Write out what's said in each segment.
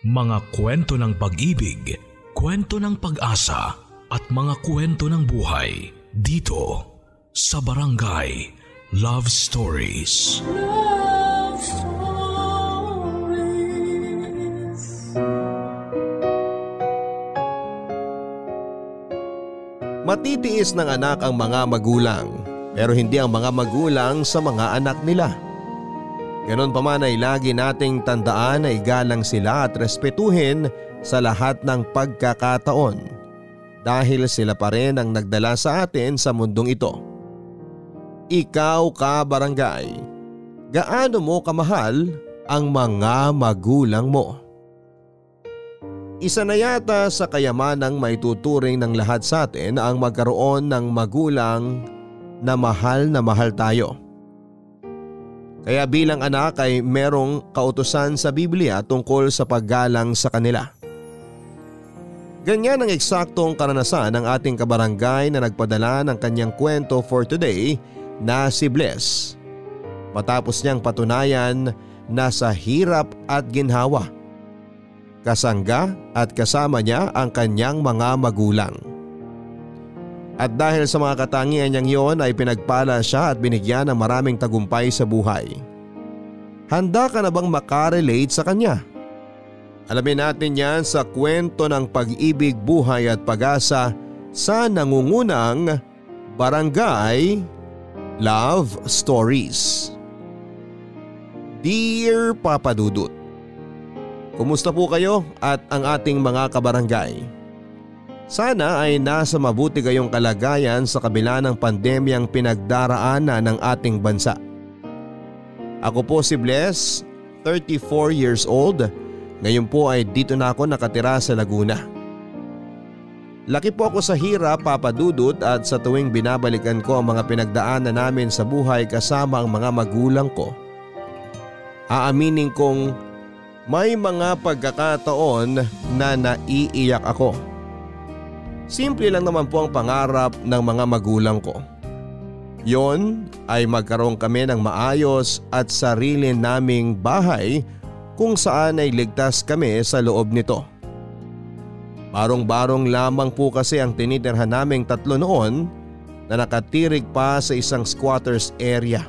Mga kwento ng pag-ibig, kwento ng pag-asa at mga kwento ng buhay dito sa Barangay Love Stories. Love Stories. Matitiis ng anak ang mga magulang, pero hindi ang mga magulang sa mga anak nila. Ganon pa man ay lagi nating tandaan na igalang sila at respetuhin sa lahat ng pagkakataon dahil sila pa rin ang nagdala sa atin sa mundong ito. Ikaw ka barangay, gaano mo kamahal ang mga magulang mo? Isa na yata sa kayamanang maituturing ng lahat sa atin ang magkaroon ng magulang na mahal tayo. Kaya bilang anak ay merong kautusan sa Biblia tungkol sa paggalang sa kanila. Ganyan ang eksaktong karanasan ng ating kabarangay na nagpadala ng kanyang kwento for today na si Bless. Matapos niyang patunayan na sa hirap at ginhawa, kasangga at kasama niya ang kanyang mga magulang. At dahil sa mga katangian niyang iyon ay pinagpala siya at binigyan ng maraming tagumpay sa buhay. Handa ka na bang makarelate sa kanya? Alamin natin yan sa kwento ng pag-ibig, buhay at pag-asa sa nangungunang Barangay Love Stories. Dear Papa Dudut, kumusta po kayo at ang ating mga kabarangay? Sana ay nasa mabuti kayong kalagayan sa kabila ng pandemyang pinagdaraanan ng ating bansa. Ako po si Bless, 34 years old. Ngayon po ay dito na ako nakatira sa Laguna. Laki po ako sa hirap, Papa Dudut, at sa tuwing binabalikan ko ang mga pinagdaanan namin sa buhay kasama ang mga magulang ko, aaminin kong may mga pagkakataon na naiiyak ako. Simple lang naman po ang pangarap ng mga magulang ko. Yon ay magkaroon kami ng maayos at sarili naming bahay kung saan ay ligtas kami sa loob nito. Barong-barong lamang po kasi ang tinitirhan naming tatlo noon na nakatirik pa sa isang squatters area.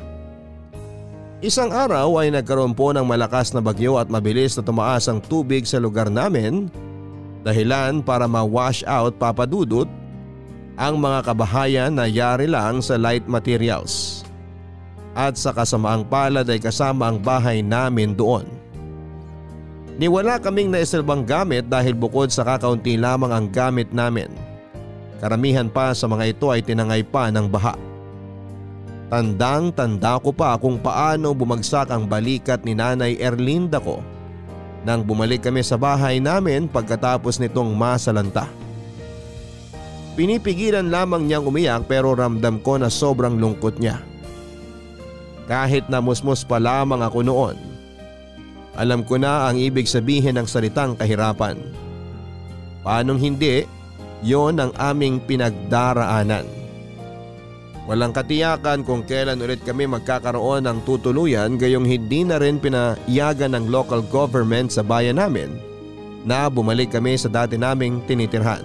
Isang araw ay nagkaroon po ng malakas na bagyo at mabilis na tumaas ang tubig sa lugar namin. Dahilan para ma-wash out, Papa Dudut, ang mga kabahayan na yari lang sa light materials. At sa kasamaang palad ay kasama ang bahay namin doon. Niwala kaming naisilbang gamit dahil bukod sa kakaunti lamang ang gamit namin. Karamihan pa sa mga ito ay tinangay pa ng baha. Tandang-tanda ko pa kung paano bumagsak ang balikat ni Nanay Erlinda ko nang bumalik kami sa bahay namin pagkatapos nitong masalanta. Pinipigilan lamang niyang umiyak pero ramdam ko na sobrang lungkot niya. Kahit na musmos pa lamang ako noon, alam ko na ang ibig sabihin ng salitang kahirapan. Paanong hindi, yon ang aming pinagdaraanan. Walang katiyakan kung kailan ulit kami magkakaroon ng tutuluyan, gayong hindi na rin pinayagan ng local government sa bayan namin na bumalik kami sa dati naming tinitirhan.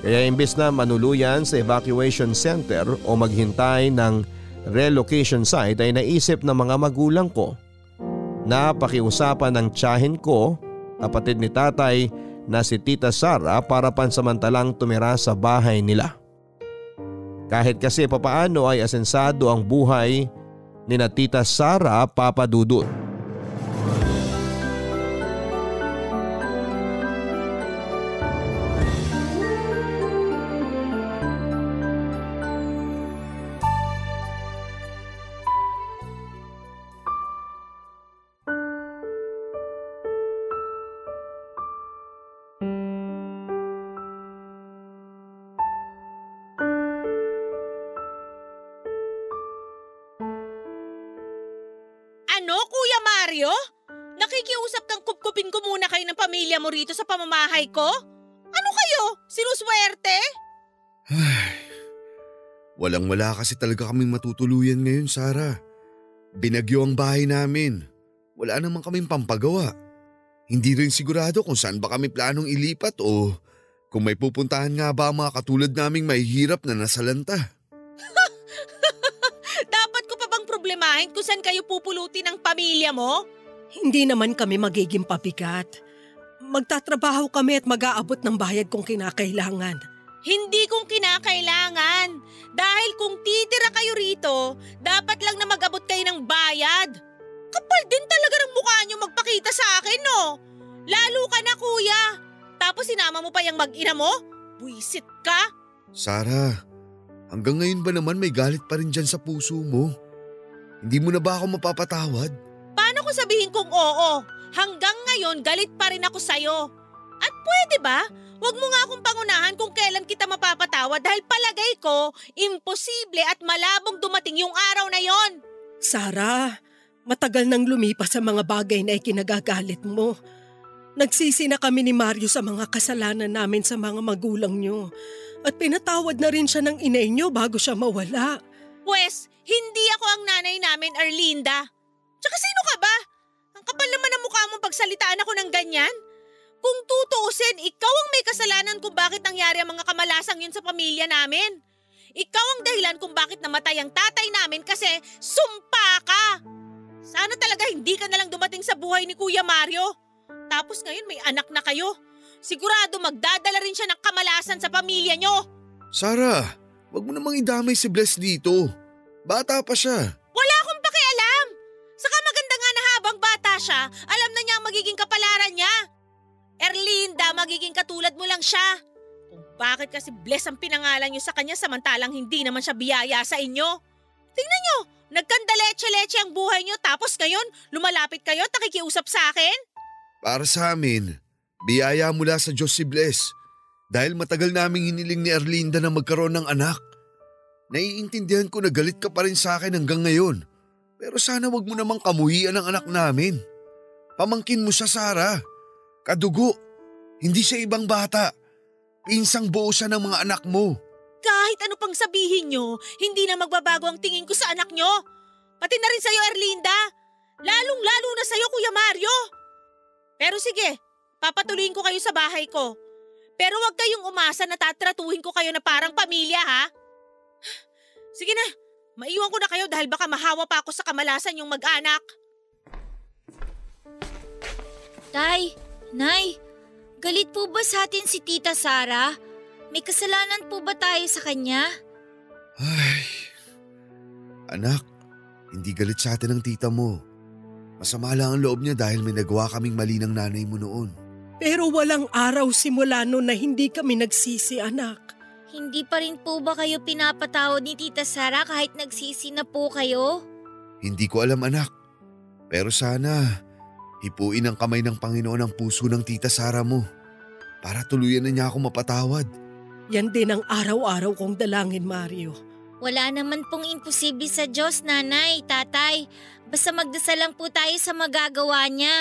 Kaya imbes na manuluyan sa evacuation center o maghintay ng relocation site ay naisip ng mga magulang ko na pakiusapan ng tiyahin ko, kapatid ni tatay na si Tita Sara, para pansamantalang tumira sa bahay nila. Kahit kasi papaano ay asensado ang buhay ni na Tita Sara, Papa Dudut. Pamilya mo rito sa pamamahay ko? Ano kayo? Sinuswerte? Ay, walang-wala kasi talaga kaming matutuluyan ngayon, Sara. Binagyo ang bahay namin. Wala namang kaming pampagawa. Hindi rin sigurado kung saan ba kami planong ilipat o kung may pupuntahan nga ba ang mga katulad naming mahihirap na nasalanta. Dapat ko pa bang problemahin kung saan kayo pupulutin ang pamilya mo? Hindi naman kami magiging pabigat. Magtatrabaho kami at mag-aabot ng bayad kung kinakailangan. Hindi kung kinakailangan. Dahil kung titira kayo rito, dapat lang na mag-abot kayo ng bayad. Kapal din talaga ng mukha niyo magpakita sa akin, no? Lalo ka na, kuya. Tapos sinama mo pa yung mag-ina mo? Buisit ka? Sara, hanggang ngayon ba naman may galit pa rin dyan sa puso mo? Hindi mo na ba ako mapapatawad? Paano ko sabihin kung oo? Hanggang ngayon galit pa rin ako sa'yo. At pwede ba? Huwag mo nga akong pangunahan kung kailan kita mapapatawad dahil palagay ko, imposible at malabong dumating yung araw na yon. Sara, matagal nang lumipas sa mga bagay na ikinagagalit mo. Nagsisi na kami ni Mario sa mga kasalanan namin sa mga magulang niyo. At pinatawad na rin siya ng inay niyo bago siya mawala. Pwes, hindi ako ang nanay namin, Erlinda. Tsaka sino ka ba? Ang kapal naman ang mukha mong pagsalitaan ako ng ganyan. Kung tutuusin, ikaw ang may kasalanan kung bakit nangyari ang mga kamalasang yun sa pamilya namin. Ikaw ang dahilan kung bakit namatay ang tatay namin kasi sumpa ka. Sana talaga hindi ka nalang dumating sa buhay ni Kuya Mario. Tapos ngayon may anak na kayo. Sigurado magdadala rin siya ng kamalasan sa pamilya nyo. Sara, wag mo namang idamay si Bless dito. Bata pa siya. Wala akong pakialam. Saka maganda nga na habang bata siya, alam na niya ang magiging kapalaran niya. Erlinda, magiging katulad mo lang siya. Kung bakit kasi Bless ang pinangalan niyo sa kanya samantalang hindi naman siya biyaya sa inyo. Tingnan niyo, nagkandaleche-leche ang buhay niyo tapos ngayon, lumalapit kayo at nakikiusap sa akin? Para sa amin, biyaya mula sa Diyos si Bless dahil matagal naming hiniling ni Erlinda na magkaroon ng anak. Naiintindihan ko na galit ka pa rin sa akin hanggang ngayon pero sana wag mo namang kamuhian ang anak namin. Pamangkin mo siya, Sara. Kadugo. Hindi siya ibang bata. Pinsang buo siya ng mga anak mo. Kahit ano pang sabihin nyo, hindi na magbabago ang tingin ko sa anak nyo. Pati na rin sa'yo, Erlinda. Lalong-lalo na sa'yo, Kuya Mario. Pero sige, papatuloyin ko kayo sa bahay ko. Pero huwag kayong umasa na tatratuhin ko kayo na parang pamilya, ha? Sige na, maiwan ko na kayo dahil baka mahawa pa ako sa kamalasan yung mag-anak. Tay, Nay, galit po ba sa atin si Tita Sara? May kasalanan po ba tayo sa kanya? Ay, anak, hindi galit sa atin ang tita mo. Masama lang ang loob niya dahil may nagawa kaming mali ng nanay mo noon. Pero walang araw simula noon na hindi kami nagsisi, anak. Hindi pa rin po ba kayo pinapatawad ni Tita Sara kahit nagsisi na po kayo? Hindi ko alam, anak. Pero sana, hipuin ang kamay ng Panginoon ang puso ng Tita Sara mo para tuluyan na niya ako mapatawad. Yan din ang araw-araw kong dalangin, Mario. Wala naman pong imposible sa Diyos, Nanay, Tatay. Basta magdasal lang po tayo sa magagawa niya.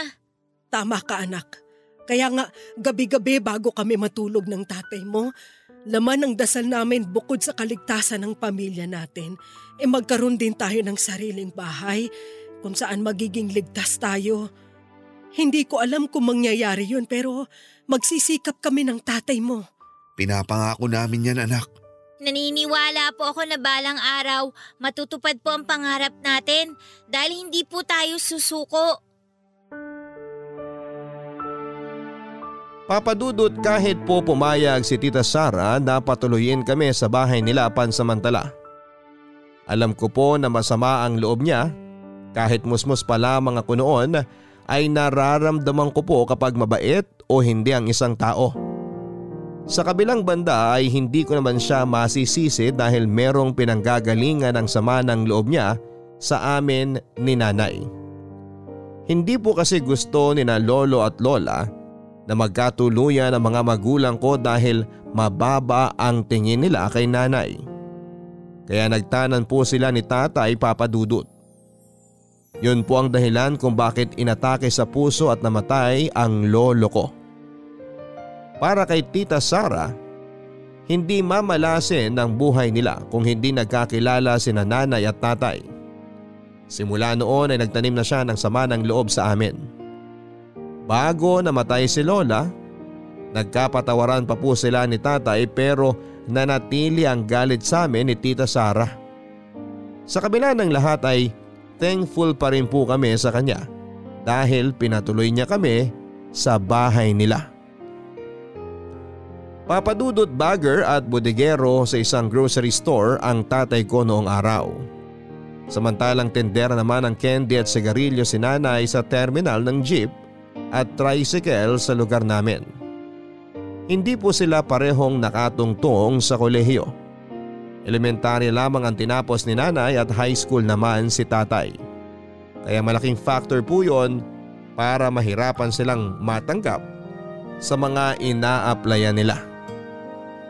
Tama ka, anak. Kaya nga, gabi-gabi bago kami matulog ng tatay mo, laman ng dasal namin bukod sa kaligtasan ng pamilya natin, magkaroon din tayo ng sariling bahay kung saan magiging ligtas tayo. Hindi ko alam kung mangyayari yun pero magsisikap kami ng tatay mo. Pinapangako namin yan, anak. Naniniwala po ako na balang araw matutupad po ang pangarap natin dahil hindi po tayo susuko. Papa Dudut, kahit po pumayag si Tita Sara na patuloyin kami sa bahay nila pansamantala. Alam ko po na masama ang loob niya. Kahit musmus pa lamang ako noon ay nararamdaman ko po kapag mabait o hindi ang isang tao. Sa kabilang banda ay hindi ko naman siya masisisi dahil merong pinanggagalingan ang sama ng loob niya sa amin ni Nanay. Hindi po kasi gusto ni na Lolo at Lola na magkatuluyan ang mga magulang ko dahil mababa ang tingin nila kay Nanay. Kaya nagtanan po sila ni Tatay, Papa Dudut. Yun po ang dahilan kung bakit inatake sa puso at namatay ang lolo ko. Para kay Tita Sara, hindi mamalasin ang buhay nila kung hindi nagkakilala sina Nanay at Tatay. Simula noon ay nagtanim na siya ng sama ng loob sa amin. Bago namatay si Lola, nagkapatawaran pa po sila ni tatay pero nanatili ang galit sa amin ni Tita Sara. Sa kabila ng lahat ay thankful pa rin po kami sa kanya dahil pinatuloy niya kami sa bahay nila. Papa Dudut, bagger at bodeguero sa isang grocery store ang tatay ko noong araw. Samantalang tendera naman ang candy at sigarilyo si nanay sa terminal ng jeep at tricycle sa lugar namin. Hindi po sila parehong nakatungtong sa kolehiyo. Elementary lamang ang tinapos ni nanay at high school naman si tatay. Kaya malaking factor po yun para mahirapan silang matanggap sa mga ina-applyan nila.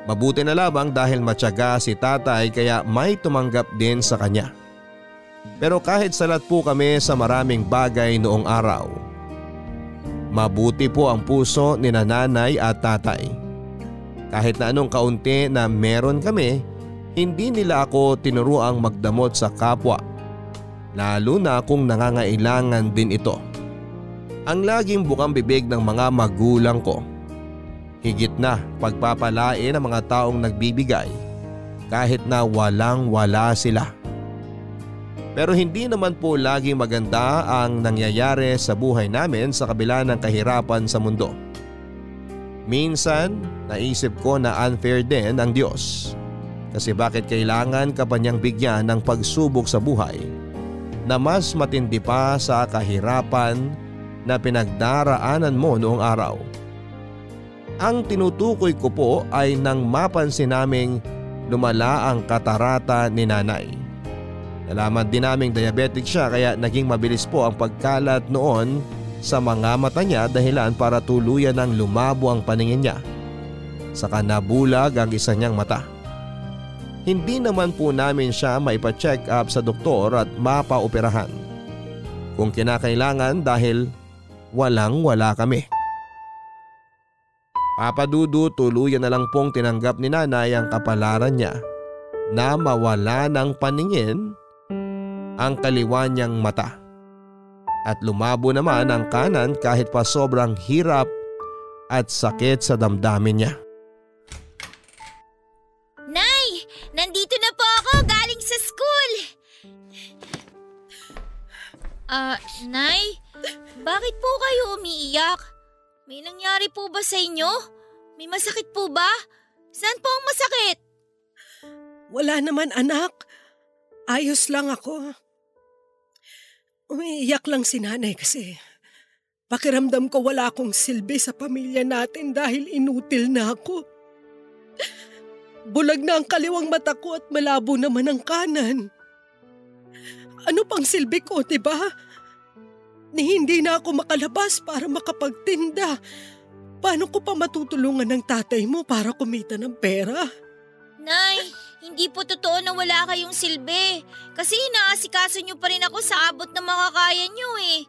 Mabuti na lamang dahil matyaga si tatay kaya may tumanggap din sa kanya. Pero kahit salat po kami sa maraming bagay noong araw, mabuti po ang puso ni nanay at tatay. Kahit na anong kaunti na meron kami, hindi nila ako tinuruang magdamot sa kapwa, lalo na kung nangangailangan din ito. Ang laging bukang bibig ng mga magulang ko, higit na pagpapalain ang mga taong nagbibigay kahit na walang wala sila. Pero hindi naman po laging maganda ang nangyayari sa buhay namin sa kabila ng kahirapan sa mundo. Minsan naisip ko na unfair din ang Diyos. Kasi bakit kailangan ka pa niyang bigyan ng pagsubok sa buhay na mas matindi pa sa kahirapan na pinagdaraanan mo noong araw? Ang tinutukoy ko po ay nang mapansin naming lumala ang katarata ni nanay. Nalaman din naming diabetic siya kaya naging mabilis po ang pagkalat noon sa mga mata niya, dahilan para tuluyan ng lumabo ang paningin niya. Saka nabulag ang isa niyang mata. Hindi naman po namin siya maipa-check up sa doktor at mapaoperahan kung kinakailangan dahil walang wala kami. Papa Dudut, tuluyan na lang pong tinanggap ni nanay ang kapalaran niya na mawala ng paningin ang kaliwa niyang mata. At lumabo naman ang kanan kahit pa sobrang hirap at sakit sa damdamin niya. Nay! Nandito na po ako galing sa school! Nay? Bakit po kayo umiiyak? May nangyari po ba sa inyo? May masakit po ba? Saan po ang masakit? Wala naman, anak. Ayos lang ako. Umiiyak lang si nanay kasi pakiramdam ko wala akong silbi sa pamilya natin dahil inutil na ako. Bulag na ang kaliwang mata ko at malabo naman ang kanan. Ano pang silbi ko, diba? Hindi na ako makalabas para makapagtinda. Paano ko pa matutulungan ng tatay mo para kumita ng pera? Nay, hindi po totoo na wala kayong silbi. Kasi inaasikaso niyo pa rin ako sa abot na makakaya niyo eh.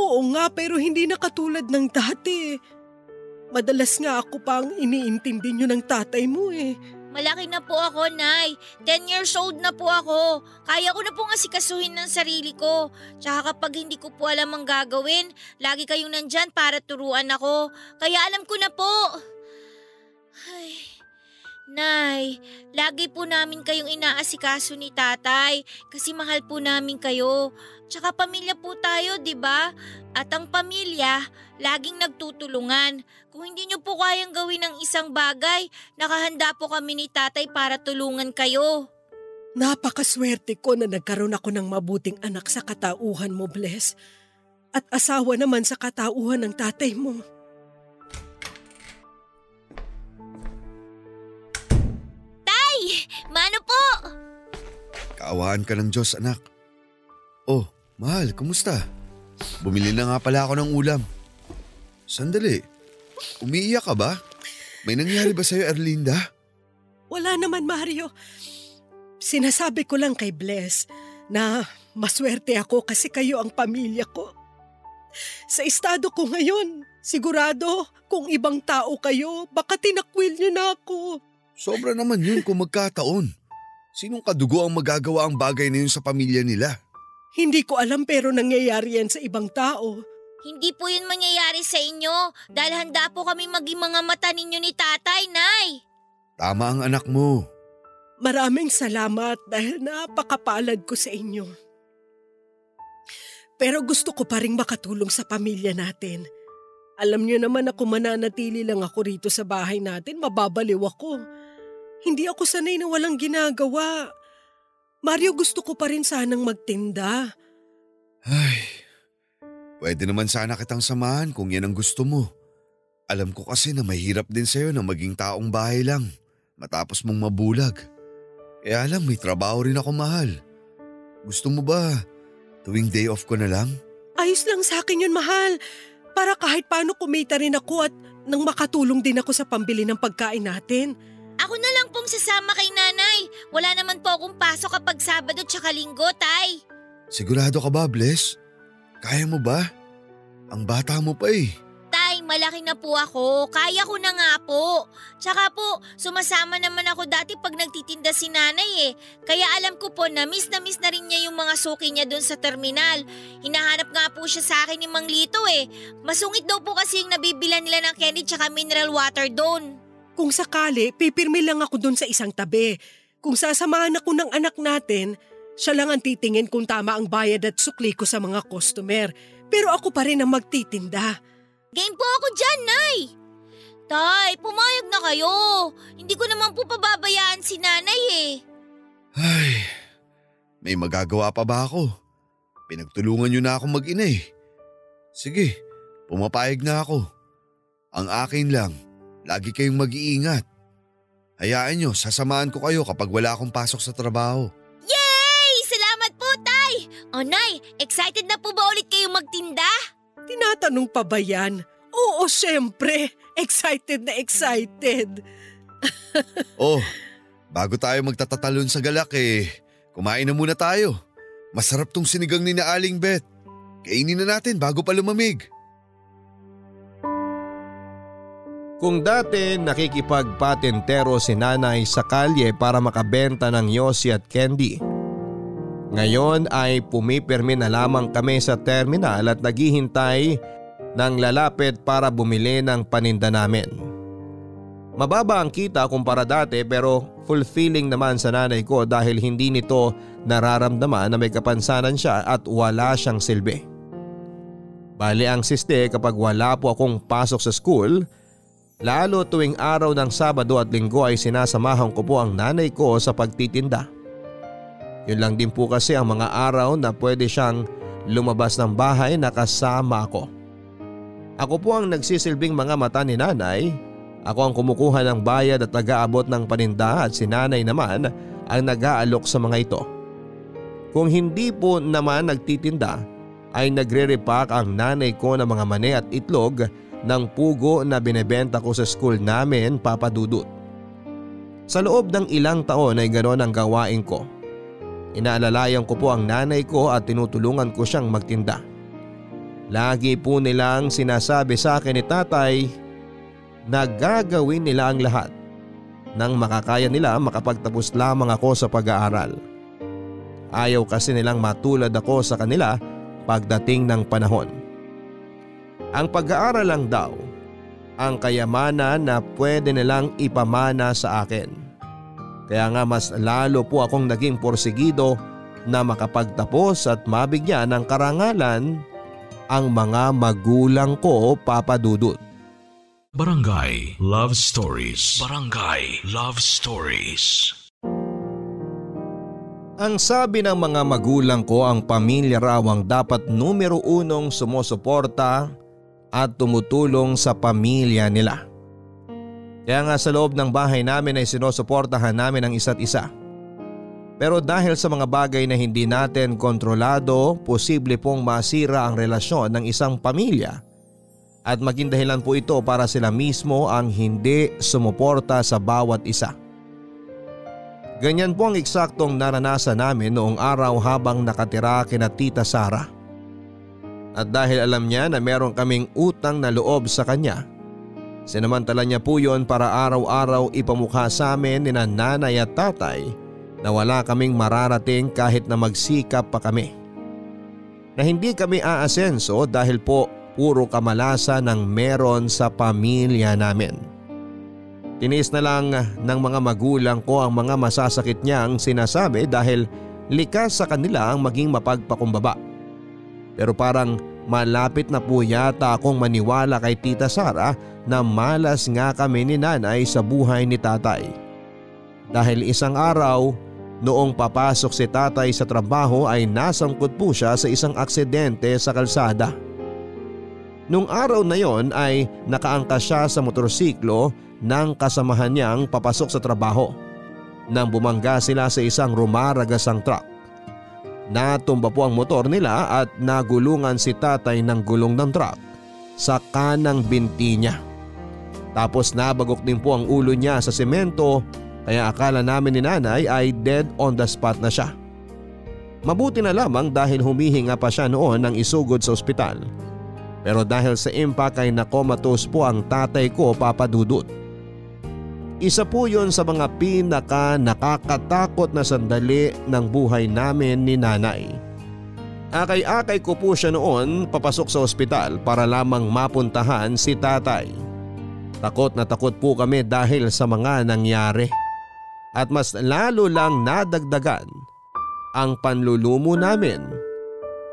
Oo nga, pero hindi na katulad ng dati. Madalas nga ako pa ang iniintindi niyo ng tatay mo eh. Malaki na po ako, Nay. 10 years old na po ako. Kaya ko na pong asikasuhin ng sarili ko. Tsaka kapag hindi ko po alam ang gagawin, lagi kayong nandyan para turuan ako. Kaya alam ko na po. Ay, Nay, lagi po namin kayong inaasikaso ni tatay kasi mahal po namin kayo. Tsaka pamilya po tayo, diba? At ang pamilya, laging nagtutulungan. Kung hindi niyo po kayang gawin ang isang bagay, nakahanda po kami ni tatay para tulungan kayo. Napakaswerte ko na nagkaroon ako ng mabuting anak sa katauhan mo, Bless. At asawa naman sa katauhan ng tatay mo. Tay! Mano po? Kaawaan ka ng Diyos, anak. Oh, mahal, kumusta? Bumili na nga pala ako ng ulam. Sandali, umiiyak ka ba? May nangyari ba sa'yo, Erlinda? Wala naman, Mario. Sinasabi ko lang kay Bless na maswerte ako kasi kayo ang pamilya ko. Sa estado ko ngayon, sigurado kung ibang tao kayo, baka tinakwil niyo na ako. Sobra naman yun kung magkataon. Sinong kadugo ang magagawa ang bagay na yun sa pamilya nila? Hindi ko alam pero nangyayari yan sa ibang tao. Hindi po yun mangyayari sa inyo dahil handa po kami maging mga mata ninyo ni Tatay, Nay. Tama ang anak mo. Maraming salamat dahil napakapalad ko sa inyo. Pero gusto ko pa rin makatulong sa pamilya natin. Alam niyo naman na kung mananatili lang ako rito sa bahay natin, mababaliw ako. Hindi ako sanay na walang ginagawa. Mario, gusto ko pa rin sanang magtinda. Ay... Pwede naman sana kitang samahan kung yan ang gusto mo. Alam ko kasi na mahirap din sa'yo na maging taong bahay lang matapos mong mabulag. Eh alam, may trabaho rin ako, mahal. Gusto mo ba tuwing day off ko na lang? Ayos lang sa akin yun, mahal. Para kahit paano kumita rin ako at nang makatulong din ako sa pambili ng pagkain natin. Ako na lang pong sasama kay Nanay. Wala naman po akong pasok kapag Sabado tsaka Linggo, Tay. Sigurado ka ba, Bless? Kaya mo ba? Ang bata mo pa eh. Tay, malaki na po ako. Kaya ko na nga po. Tsaka po, sumasama naman ako dati pag nagtitinda si Nanay eh. Kaya alam ko po na miss na rin niya yung mga suki niya doon sa terminal. Hinahanap nga po siya sa akin ni Mang Lito eh. Masungit daw po kasi yung nabibilan nila ng candy tsaka mineral water doon. Kung sakali, pipirmi lang ako doon sa isang tabi. Kung sasamahan ako ng anak natin... Siya lang ang titingin kung tama ang bayad at sukli ko sa mga customer. Pero ako pa rin ang magtitinda. Game po ako dyan, Nay! Tay, pumayag na kayo. Hindi ko naman po pababayaan si Nanay eh. Ay, may magagawa pa ba ako? Pinagtulungan niyo na akong mag-ina eh. Sige, pumapayag na ako. Ang akin lang, lagi kayong mag-iingat. Hayaan niyo, sasamahan ko kayo kapag wala akong pasok sa trabaho. O Nay, excited na po ba ulit kayong magtinda? Tinatanong pa ba yan? Oo, syempre. Excited na excited. Oh, bago tayo magtatatalon sa galak eh, kumain na muna tayo. Masarap tong sinigang ni na Aling Beth. Kainin na natin bago pa lumamig. Kung dati nakikipagpatentero si Nanay sa kalye para makabenta ng yosi at candy, ngayon ay pumipirmi na lamang kami sa terminal at naghihintay ng lalapit para bumili ng paninda namin. Mababa ang kita kumpara dati pero fulfilling naman sa nanay ko dahil hindi nito nararamdaman na may kapansanan siya at wala siyang silbi. Bali ang siste kapag wala po akong pasok sa school, lalo tuwing araw ng Sabado at Linggo ay sinasamahan ko po ang nanay ko sa pagtitinda. Yun lang din po kasi ang mga araw na pwede siyang lumabas ng bahay na kasama ako. Ako po ang nagsisilbing mga mata ni Nanay. Ako ang kumukuha ng bayad at nag-aabot ng paninda at si Nanay naman ang nag-aalok sa mga ito. Kung hindi po naman nagtitinda ay nagre-repack ang nanay ko ng mga mani at itlog ng pugo na binebenta ko sa school namin, Papa Dudut. Sa loob ng ilang taon ay ganoon ang gawain ko. Inaalalayan ko po ang nanay ko at tinutulungan ko siyang magtinda. Lagi po nilang sinasabi sa akin ni Tatay na gagawin nila ang lahat nang makakaya nila makapagtapos lamang ako sa pag-aaral. Ayaw kasi nilang matulad ako sa kanila pagdating ng panahon. Ang pag-aaral lang daw ang kayamanan na pwede nilang ipamana sa akin. Kaya nga mas lalo po akong naging porsigido na makapagtapos at mabigyan ng karangalan ang mga magulang ko, Papa Dudut. Barangay Love Stories. Barangay Love Stories. Ang sabi ng mga magulang ko, ang pamilya raw ang dapat numero unong sumusuporta at tumutulong sa pamilya nila. Kaya nga sa loob ng bahay namin ay sinusuportahan namin ang isa't isa. Pero dahil sa mga bagay na hindi natin kontrolado, posible pong masira ang relasyon ng isang pamilya. At maging dahilan po ito para sila mismo ang hindi sumuporta sa bawat isa. Ganyan po ang eksaktong naranasan namin noong araw habang nakatira kina Tita Sara. At dahil alam niya na meron kaming utang na loob sa kanya, sinamantala niya po yun para araw-araw ipamukha sa amin ni Nanay at Tatay na wala kaming mararating kahit na magsikap pa kami. Na hindi kami aasenso dahil po puro kamalasa ng meron sa pamilya namin. Tiniis na lang ng mga magulang ko ang mga masasakit niyang sinasabi dahil likas sa kanila ang maging mapagpakumbaba. Pero parang malapit na po yata akong maniwala kay Tita Sara na malas nga kami ni nanay sa buhay ni tatay. Dahil isang araw, noong papasok si tatay sa trabaho ay nasangkot po siya sa isang aksidente sa kalsada. Nung araw na yon ay nakaangkas siya sa motorsiklo ng kasamahan niyang papasok sa trabaho. Nang bumangga sila sa isang rumaragasang truck. Natumba po ang motor nila at nagulungan si tatay ng gulong ng truck sa kanang binti niya. Tapos nabagok din po ang ulo niya sa semento. Kaya akala namin ni nanay ay dead on the spot na siya. Mabuti na lamang dahil humihinga pa siya noon ng isugod sa ospital. Pero dahil sa impact ay nakomatos po ang tatay ko, Papa Dudut. Isa po yun sa mga pinaka nakakatakot na sandali ng buhay namin ni nanay. Akay-akay ko po siya noon papasok sa ospital para lamang mapuntahan si tatay. Takot na takot po kami dahil sa mga nangyari. At mas lalo lang nadagdagan ang panlulumo namin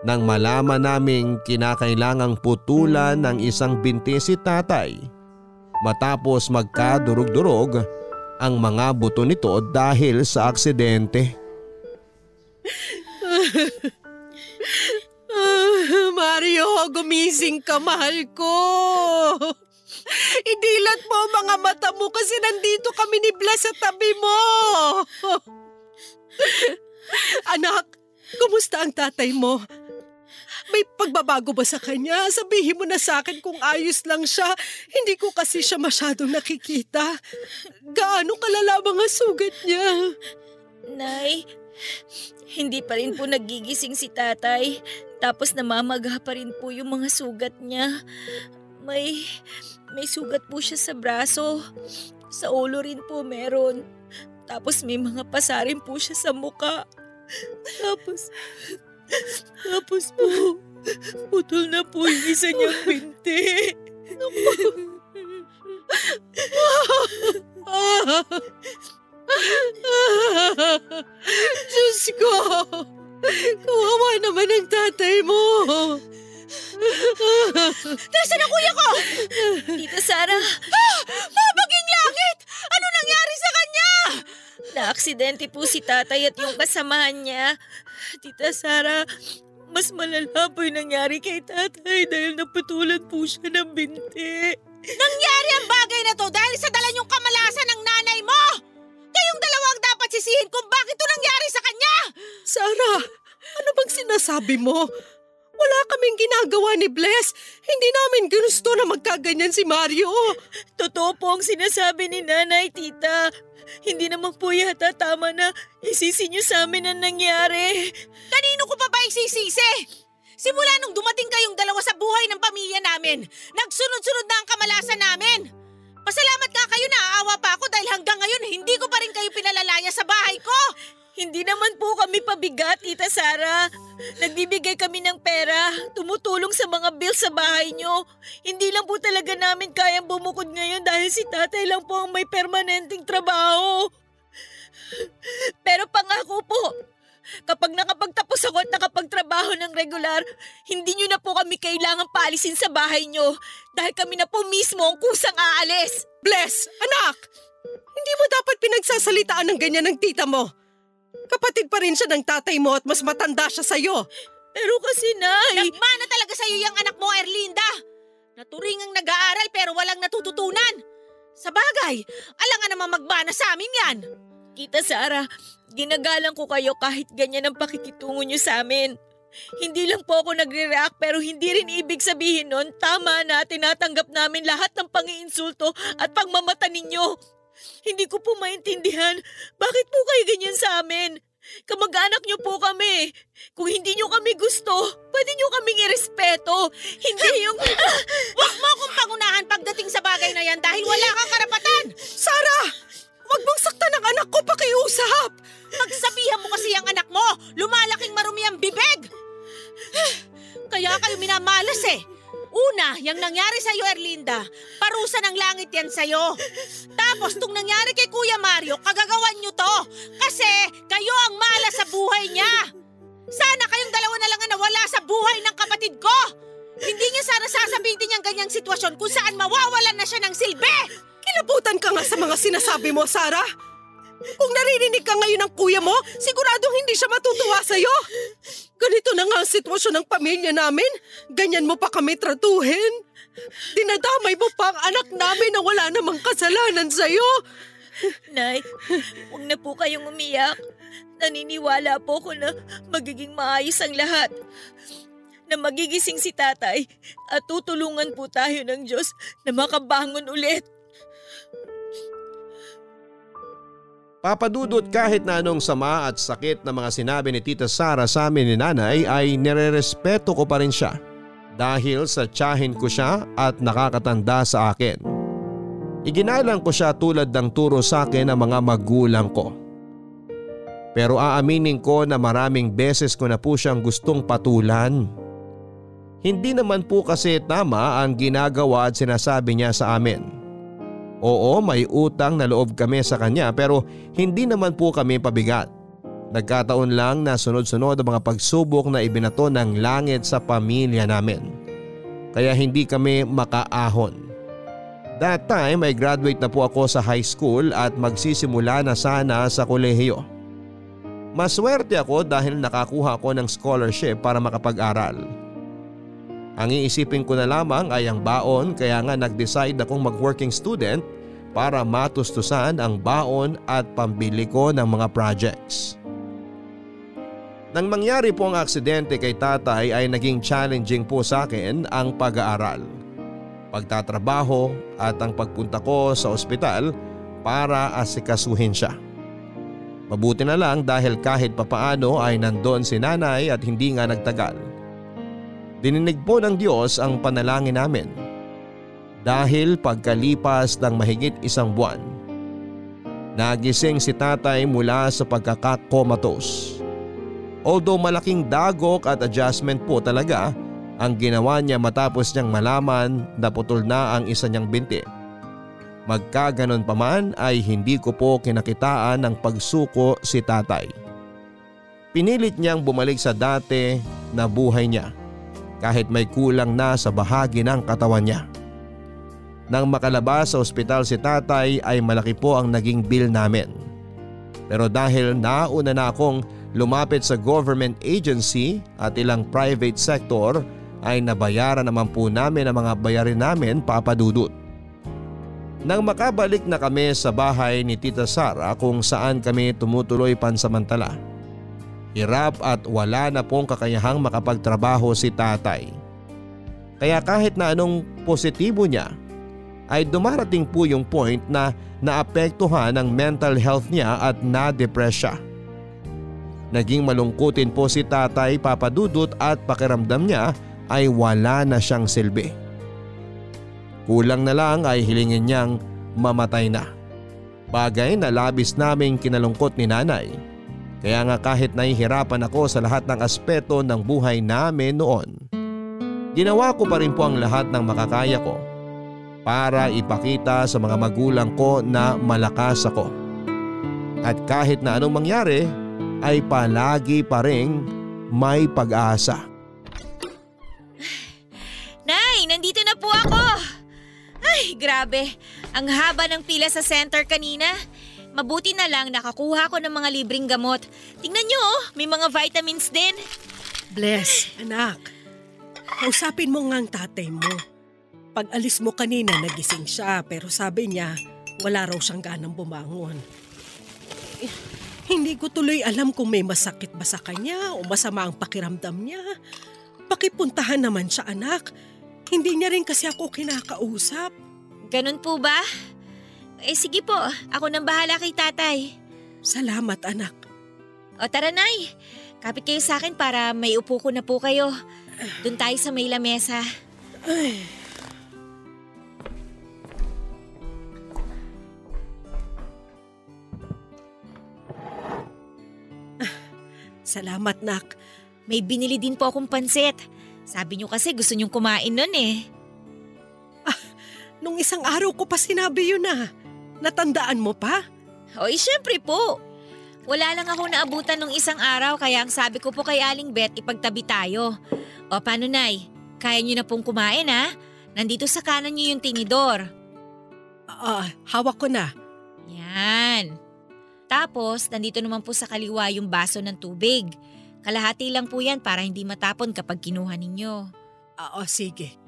nang malaman naming kinakailangang putulan ng isang binti si tatay matapos magkadurog-durog ang mga buto nito dahil sa aksidente. Mario, gumising ka, mahal ko. Idilat mo ang mga mata mo kasi nandito kami ni Bless sa tabi mo. Anak, kumusta ang tatay mo? May pagbabago ba sa kanya? Sabihin mo na sa akin kung ayos lang siya. Hindi ko kasi siya masyadong nakikita. Gaano kalala ang sugat niya? Nay, hindi pa rin po nagigising si tatay. Tapos namamaga pa rin po yung mga sugat niya. May sugat po siya sa braso, sa ulo rin po meron, tapos may mga pasarin po siya sa muka. Tapos po, putol na po yung isa niyang binti. Diyos ko, kawawa naman ang tatay mo. Nasaan ang kuya ko? Tita Sara. Maging langit! Ano nangyari sa kanya? Naaksidente po si tatay at yung kasamahan niya. Tita Sara, mas malala po yung nangyari kay tatay dahil naputulan po siya ng binti. Nangyari ang bagay na to dahil sa dala niyong kamalasan ng nanay mo! Kayong dalawang dapat sisihin kung bakit ito nangyari sa kanya! Sara, ano bang sinasabi mo? Wala kaming ginagawa ni Bless. Hindi namin gusto na magkaganyan si Mario. Totoo po ang sinasabi ni nanay, tita. Hindi naman po yata tama na isisi niyo sa amin ang nangyari. Kanino ko pa ba isisisi? Simula nung dumating kayong dalawa sa buhay ng pamilya namin, nagsunod-sunod na ang kamalasan namin. Pasalamat ka kayo na aawa pa ako dahil hanggang ngayon hindi ko pa rin kayo pinalalaya sa bahay ko. Hindi naman po kami pabigat, Tita Sara. Nagbibigay kami ng pera, tumutulong sa mga bills sa bahay niyo. Hindi lang po talaga namin kayang bumukod ngayon dahil si tatay lang po ang may permanenteng trabaho. Pero pangako po, kapag nakapagtapos ako at nakapagtrabaho ng regular, hindi niyo na po kami kailangang paalisin sa bahay niyo dahil kami na po mismo ang kusang aalis. Bless, anak! Hindi mo dapat pinagsasalitaan ng ganyan ng tita mo. Kapatid pa rin siya ng tatay mo at mas matanda siya sa'yo. Pero kasi, Nay… Nagmana talaga sa'yo yung anak mo, Erlinda. Naturingang nag-aaral pero walang natututunan. Sa bagay, alang nga naman magmana sa amin yan. Tita Sara, ginagalang ko kayo kahit ganyan ang pakikitungo niyo sa amin. Hindi lang po ako nagre-react pero hindi rin ibig sabihin nun tama na tinatanggap namin lahat ng pangiinsulto at pangmamata ninyo. Hindi ko po maintindihan bakit po kayo ganyan sa amin. Kamag-anak niyo po kami. Kung hindi niyo kami gusto, pwede niyo kaming irespeto. Hindi yung… Huwag mo akong pangunahan pagdating sa bagay na yan dahil wala kang karapatan. Sara, huwag mong saktan ang anak ko, pakiusap. Pagsabihan mo kasi ang anak mo, lumalaking marumi ang bibig. Kaya kayo minamalas eh. Una, yung nangyari sa'yo, Erlinda, parusa ng langit yan sa'yo. Tapos, itong nangyari kay Kuya Mario, kagagawan nyo to. Kasi, kayo ang malas sa buhay niya. Sana kayong dalawa na lang ang nawala sa buhay ng kapatid ko. Hindi niya sana sasabihin yung ganyang sitwasyon kung saan mawawalan na siya ng silbi. Kilabutan ka nga sa mga sinasabi mo, Sara. Kung naririnig ka ngayon ng kuya mo, siguradong hindi siya matutuwa sa'yo. Ganito na nga ang sitwasyon ng pamilya namin. Ganyan mo pa kami tratuhin. Dinadamay mo pa ang anak namin na wala namang kasalanan sa'yo. Nay, huwag na po kayong umiyak. Naniniwala po ko na magiging maayos ang lahat. Na magigising si tatay at tutulungan po tayo ng Diyos na makabangon ulit. Papa Dudut, kahit na anong sama at sakit na mga sinabi ni Tita Sara sa amin ni Nanay ay nirerespeto ko pa rin siya dahil sa tiyahin ko siya at nakakatanda sa akin. Iginalang ko siya tulad ng turo sa akin ng mga magulang ko. Pero aaminin ko na maraming beses ko na po siyang gustong patulan. Hindi naman po kasi tama ang ginagawa at sinasabi niya sa amin. Oo, may utang na loob kami sa kanya pero hindi naman po kami pabigat. Nagkataon lang na sunod-sunod ang mga pagsubok na ibinato ng langit sa pamilya namin. Kaya hindi kami makaahon. That time ay graduate na po ako sa high school at magsisimula na sana sa kolehiyo. Maswerte ako dahil nakakuha ako ng scholarship para makapag-aral. Ang iisipin ko na lamang ay ang baon kaya nga nag-decide akong mag-working student para matustusan ang baon at pambili ko ng mga projects. Nang mangyari po ang aksidente kay tatay ay naging challenging po sa akin ang pag-aaral, pagtatrabaho at ang pagpunta ko sa ospital para asikasuhin siya. Mabuti na lang dahil kahit papaano ay nandoon si nanay at hindi nga nagtagal. Dininig po ng Diyos ang panalangin namin dahil pagkalipas ng mahigit isang buwan, nagising si tatay mula sa pagkakakomatos. Although malaking dagok at adjustment po talaga ang ginawa niya matapos niyang malaman na putol na ang isa niyang binti. Magkaganon pa man ay hindi ko po kinakitaan ng pagsuko si tatay. Pinilit niyang bumalik sa dati na buhay niya. Kahit may kulang na sa bahagi ng katawan niya. Nang makalabas sa ospital si tatay ay malaki po ang naging bill namin. Pero dahil nauna na akong lumapit sa government agency at ilang private sector ay nabayaran naman po namin ang mga bayarin namin, Papa Dudut. Nang makabalik na kami sa bahay ni Tita Sara kung saan kami tumutuloy pansamantala. Hirap at wala na pong kakayahang makapagtrabaho si tatay. Kaya kahit na anong positibo niya ay dumarating po yung point na naapektuhan ang mental health niya at na-depress siya. Naging malungkutin po si tatay, Papa Dudut, at pakiramdam niya ay wala na siyang silbi. Kulang na lang ay hilingin niyang mamatay na. Bagay na labis naming kinalungkot ni nanay. Kaya nga kahit nahihirapan ako sa lahat ng aspeto ng buhay namin noon, ginawa ko pa rin po ang lahat ng makakaya ko para ipakita sa mga magulang ko na malakas ako. At kahit na anong mangyari ay palagi pa rin may pag-asa. Nay, nandito na po ako. Ay, grabe. Ang haba ng pila sa center kanina. Mabuti na lang nakakuha ko ng mga libreng gamot. Tingnan nyo, may mga vitamins din. Bless, anak. Kausapin mo nga ang tatay mo. Pag alis mo kanina, nagising siya pero sabi niya wala raw siyang ganang bumangon. Hindi ko tuloy alam kung may masakit ba sa kanya o masama ang pakiramdam niya. Pakipuntahan naman siya, anak. Hindi niya rin kasi ako kinakausap. Ganun po ba? Eh sige po, ako nang bahala kay tatay. Salamat anak. O tara nay, kapit kayo sa akin para may upo ko na po kayo. Doon tayo sa may lamesa. Ay. Ah, salamat nak. May binili din po akong pansit. Sabi niyo kasi gusto niyong kumain nun eh. Ah, nung isang araw ko pa sinabi yun ah. Natandaan mo pa? Oy, syempre po. Wala lang ako naabutan nung isang araw kaya ang sabi ko po kay Aling Beth ipagtabi tayo. O paano Nay? Kaya niyo na pong kumain ha? Nandito sa kanan niyo yung tinidor. Hawak ko na. Yan. Tapos nandito naman po sa kaliwa yung baso ng tubig. Kalahati lang po yan para hindi matapon kapag kinuha ninyo. Oo, sige.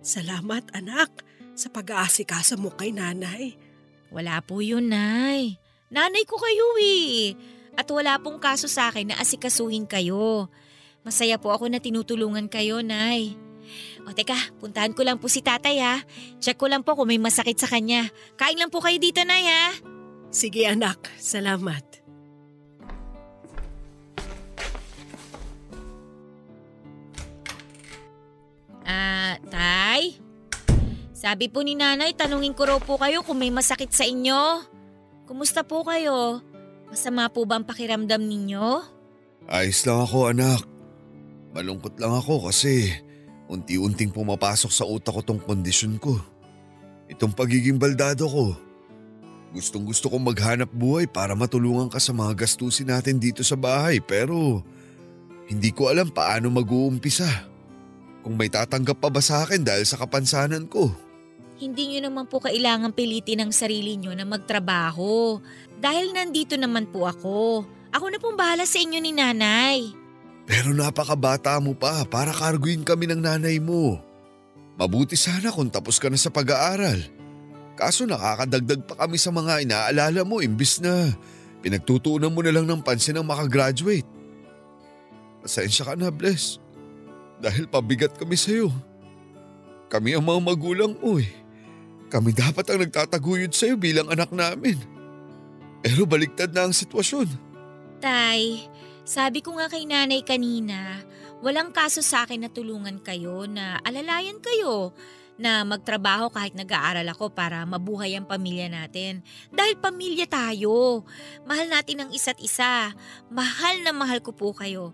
Salamat anak sa pag-aasikaso mo kay nanay. Wala po yun, Nay. Nanay ko kayo eh. At wala pong kaso sa akin na asikasuhin kayo. Masaya po ako na tinutulungan kayo, Nay. O teka, puntahan ko lang po si tatay ha. Check ko lang po kung may masakit sa kanya. Kain lang po kayo dito, Nay ha. Sige anak, salamat. Tay? Sabi po ni nanay, tanungin ko raw po kayo kung may masakit sa inyo. Kumusta po kayo? Masama po ba ang pakiramdam ninyo? Ayos lang ako anak. Malungkot lang ako kasi unti-unting pumapasok sa utak ko tong kondisyon ko. Itong pagiging baldado ko. Gustong gusto kong maghanap buhay para matulungan ka sa mga gastusin natin dito sa bahay pero hindi ko alam paano mag-uumpisa. Kung may tatanggap pa ba sa akin dahil sa kapansanan ko. Hindi nyo naman po kailangang pilitin ang sarili nyo na magtrabaho. Dahil nandito naman po ako. Ako na pong bahala sa inyo ni nanay. Pero napakabata mo pa para karguin kami ng nanay mo. Mabuti sana kung tapos ka na sa pag-aaral. Kaso nakakadagdag pa kami sa mga inaalala mo imbis na pinagtutuunan mo na lang ng pansin ang makagraduate. Pasensya ka na, Bless. Dahil pabigat kami sa'yo. Kami ang mga magulang mo eh. Kami dapat ang nagtataguyod sa'yo bilang anak namin. Pero baliktad na ang sitwasyon. Tay, sabi ko nga kay nanay kanina, walang kaso sa akin na tulungan kayo na alalayan kayo na magtrabaho kahit nag-aaral ako para mabuhay ang pamilya natin. Dahil pamilya tayo. Mahal natin ang isa't isa. Mahal na mahal ko po kayo.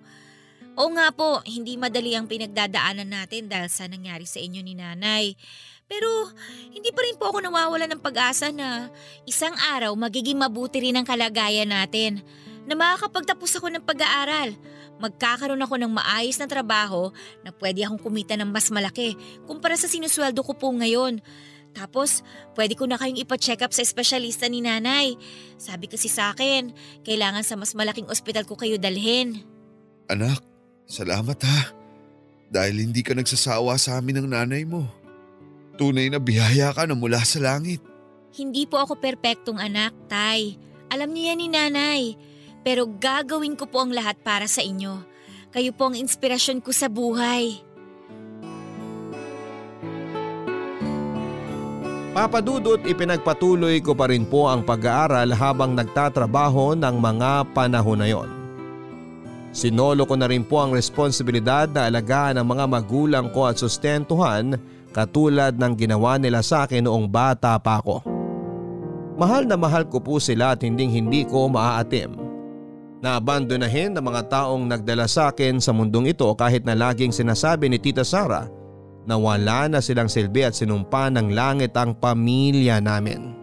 Oo nga po, hindi madali ang pinagdadaanan natin dahil sa nangyari sa inyo ni nanay. Pero hindi pa rin po ako nawawala ng pag-asa na isang araw magiging mabuti rin ang kalagayan natin. Na makakapagtapos ako ng pag-aaral, magkakaroon ako ng maayos na trabaho na pwede akong kumita ng mas malaki kumpara sa sinusweldo ko po ngayon. Tapos, pwede ko na kayong ipacheck up sa espesyalista ni nanay. Sabi kasi sa akin, kailangan sa mas malaking ospital ko kayo dalhin. Anak, salamat ha. Dahil hindi ka nagsasawa sa amin ng nanay mo. Tunay na biyaya ka na mula sa langit. Hindi po ako perpektong anak, Tay. Alam niyo yan ni nanay. Pero gagawin ko po ang lahat para sa inyo. Kayo po ang inspirasyon ko sa buhay. Papa Dudut, ipinagpatuloy ko pa rin po ang pag-aaral habang nagtatrabaho ng mga panahon na yon. Sinolo ko na rin po ang responsibilidad na alagaan ang mga magulang ko at sustentuhan katulad ng ginawa nila sa akin noong bata pa ako. Mahal na mahal ko po sila at hindi ko maaatim. Naabandonahin ng mga taong nagdala sa akin sa mundong ito kahit na laging sinasabi ni Tita Sara na wala na silang silbi at sinumpa ng langit ang pamilya namin.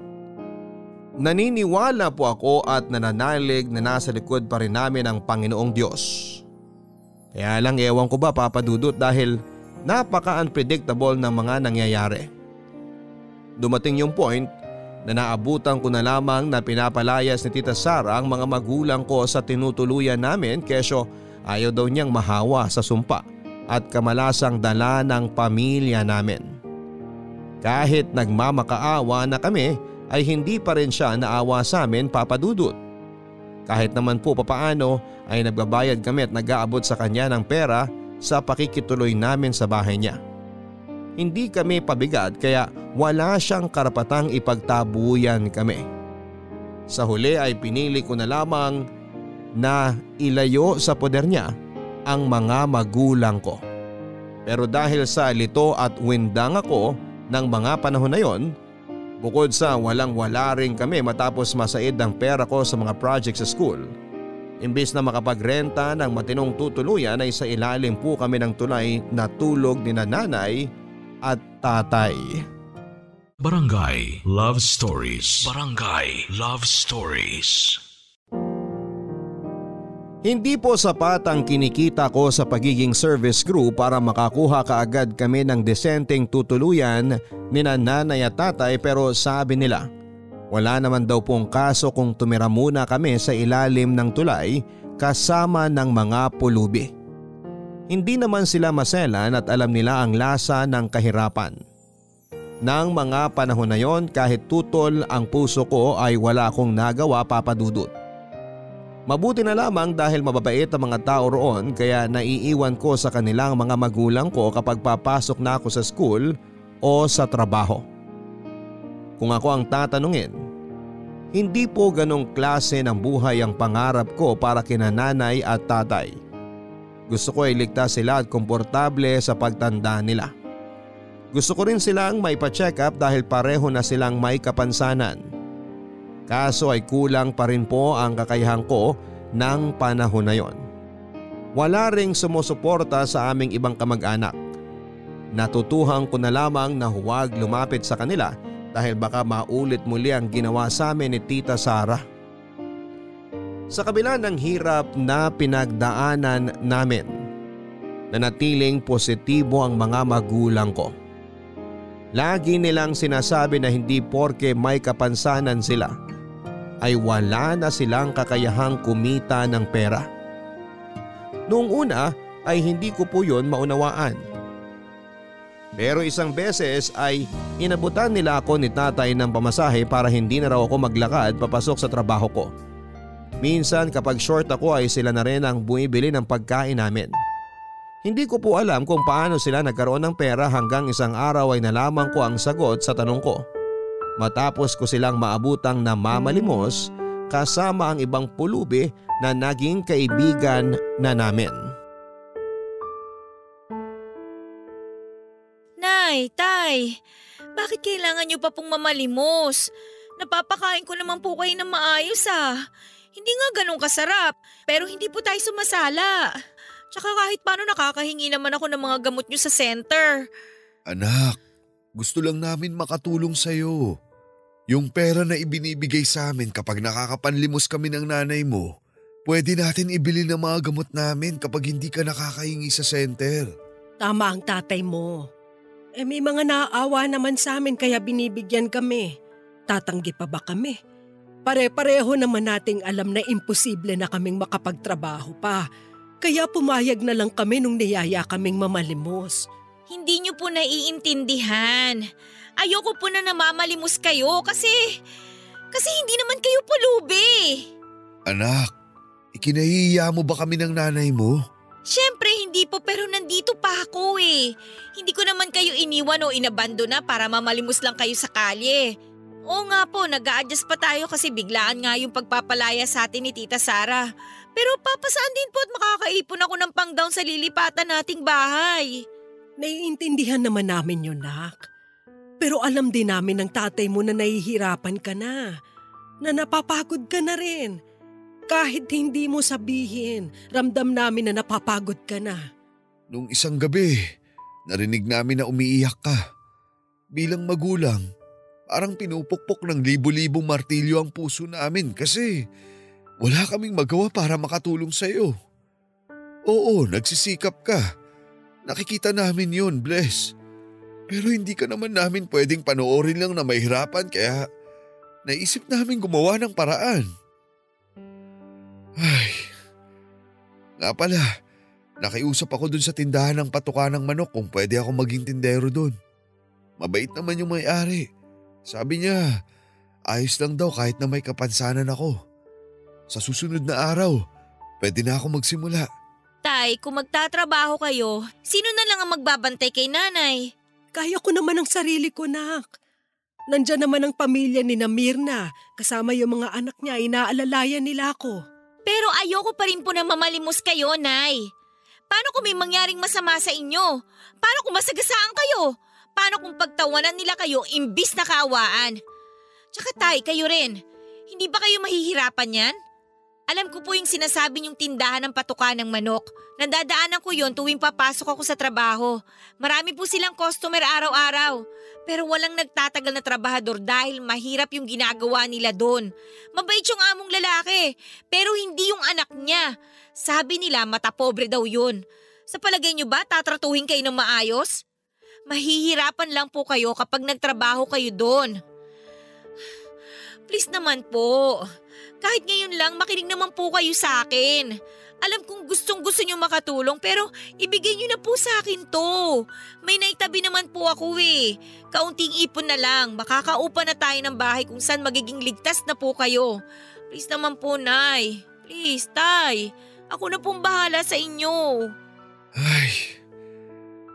Naniniwala po ako at nananalig na nasa likod pa rin namin ang Panginoong Diyos. Kaya lang ewan ko ba Papa Dudut dahil napaka-unpredictable ng mga nangyayari. Dumating yung point na naabutan ko na lamang na pinapalayas ni Tita Sara ang mga magulang ko sa tinutuluyan namin kesyo ayaw daw niyang mahawa sa sumpa at kamalasang dala ng pamilya namin. Kahit nagmamakaawa na kami ay hindi pa rin siya naawa sa amin Papa Dudut. Kahit naman po papaano ay nagbabayad kami at nag-aabot sa kanya ng pera sa pakikituloy namin sa bahay niya. Hindi kami pabigat kaya wala siyang karapatang ipagtabuyan kami. Sa huli ay pinili ko na lamang na ilayo sa poder niya ang mga magulang ko. Pero dahil sa lito at windang ako ng mga panahon na yon, bukod sa walang-wala rin kami matapos masaid ang pera ko sa mga project sa school, Imbis na makapagrenta ng matinong tutuluyan ay sa ilalim po kami ng tulay na tulog ni nanay at tatay. Barangay Love Stories. Barangay Love Stories. Hindi po sapat ang kinikita ko sa pagiging service crew para makakuha kaagad kami ng desenteng tutuluyan ni nanay at tatay, pero sabi nila wala naman daw pong kaso kung tumira muna kami sa ilalim ng tulay kasama ng mga pulubi. Hindi naman sila maselan at alam nila ang lasa ng kahirapan. Nang mga panahon na yon, kahit tutol ang puso ko ay wala akong nagawa, Papa Dudut. Mabuti na lamang dahil mababait ang mga tao roon kaya naiiwan ko sa kanilang mga magulang ko kapag papasok na ako sa school o sa trabaho. Kung ako ang tatanungin, hindi po ganong klase ng buhay ang pangarap ko para kina nanay at tatay. Gusto ko ay ligtas sila at komportable sa pagtanda nila. Gusto ko rin silang may pa-check up dahil pareho na silang may kapansanan. Kaso ay kulang pa rin po ang kakayahan ko ng panahon na yon. Wala ring sumusuporta sa aming ibang kamag-anak. Natutuhan ko na lamang na huwag lumapit sa kanila dahil baka maulit muli ang ginawa sa amin ni Tita Sara. Sa kabila ng hirap na pinagdaanan namin, nanatiling positibo ang mga magulang ko. Lagi nilang sinasabi na hindi porke may kapansanan sila ay wala na silang kakayahang kumita ng pera. Noong una ay hindi ko po yun maunawaan. Pero isang beses ay inabutan nila ako ni tatay ng pamasahe para hindi na raw ako maglakad papasok sa trabaho ko. Minsan kapag short ako ay sila na rin ang bumibili ng pagkain namin. Hindi ko po alam kung paano sila nagkaroon ng pera hanggang isang araw ay nalaman ko ang sagot sa tanong ko. Matapos ko silang maabutang na mamalimos kasama ang ibang pulubi na naging kaibigan na namin. Nay, tay, bakit kailangan niyo pa pong mamalimos? Napapakain ko naman po kayo ng maayos ah. Hindi nga ganun kasarap, pero hindi po tayo sumasala. Tsaka kahit paano nakakahingi naman ako ng mga gamot niyo sa center. Anak, gusto lang namin makatulong sa'yo. Yung pera na ibinibigay sa amin kapag nakakapanlimos kami ng nanay mo, pwede natin ibili ng mga gamot namin kapag hindi ka nakakahingi sa center. Tama ang tatay mo. Eh may mga naaawa naman sa amin kaya binibigyan kami. Tatanggi pa ba kami? Pare-pareho naman nating alam na imposible na kaming makapagtrabaho pa. Kaya pumayag na lang kami nung niyaya kaming mamalimos. Hindi niyo po naiintindihan. Ayoko po na namamalimos kayo kasi hindi naman kayo pulubi. Anak, ikinahihiya mo ba kami ng nanay mo? Siyempre hindi po, pero nandito pa ako eh. Hindi ko naman kayo iniwan o inabandona para mamalimos lang kayo sa kalye. Oo nga po, nag-a-adjust pa tayo kasi biglaan nga yung pagpapalaya sa atin ni Tita Sara. Pero papasaan din po at makakaipon ako ng pang-down sa lilipatan nating bahay. Naiintindihan naman namin yun, nak. Pero alam din namin ng tatay mo na nahihirapan ka na. Na napapagod ka na rin. Kahit hindi mo sabihin, ramdam namin na napapagod ka na. Nung isang gabi, narinig namin na umiiyak ka. Bilang magulang, parang pinupukpok ng libo-libong martilyo ang puso namin kasi wala kaming magawa para makatulong sa iyo. Oo, nagsisikap ka. Nakikita namin yun, Bless. Pero hindi ka naman namin pwedeng panoorin lang na mahirapan kaya naisip namin gumawa ng paraan. Ay, nga pala, nakiusap ako dun sa tindahan ng patukan ng manok kung pwede ako maging tindero dun. Mabait naman yung may-ari. Sabi niya, ayos lang daw kahit na may kapansanan ako. Sa susunod na araw, pwede na ako magsimula. Tay, kung magtatrabaho kayo, sino na lang ang magbabantay kay nanay? Kaya ko naman ang sarili ko, nak. Nandiyan naman ang pamilya ni Namirna, kasama yung mga anak niya, inaalalayan nila ako. Pero ayoko pa rin po na mamalimos kayo, nay. Paano kung may mangyaring masama sa inyo? Paano kung masagasaan kayo? Paano kung pagtawanan nila kayo imbis na kaawaan? Tsaka tay, kayo rin. Hindi ba kayo mahihirapan yan? Alam ko po yung sinasabi niyong tindahan ng patukan ng manok. Nandadaanan ko yon tuwing papasok ako sa trabaho. Marami po silang customer araw-araw. Pero walang nagtatagal na trabahador dahil mahirap yung ginagawa nila doon. Mabait yung among lalaki, pero hindi yung anak niya. Sabi nila matapobre daw yun. Sa palagay niyo ba tatratuhin kayo ng maayos? Mahihirapan lang po kayo kapag nagtrabaho kayo doon. Please naman po, kahit ngayon lang makinig naman po kayo sa akin. Alam kong gustong-gusto niyo makatulong pero ibigay niyo na po sa akin to. May naitabi naman po ako eh. Kaunting ipon na lang, makakaupa na tayo ng bahay kung saan magiging ligtas na po kayo. Please naman po, Nay. Please, Tay. Ako na pong bahala sa inyo. Ay,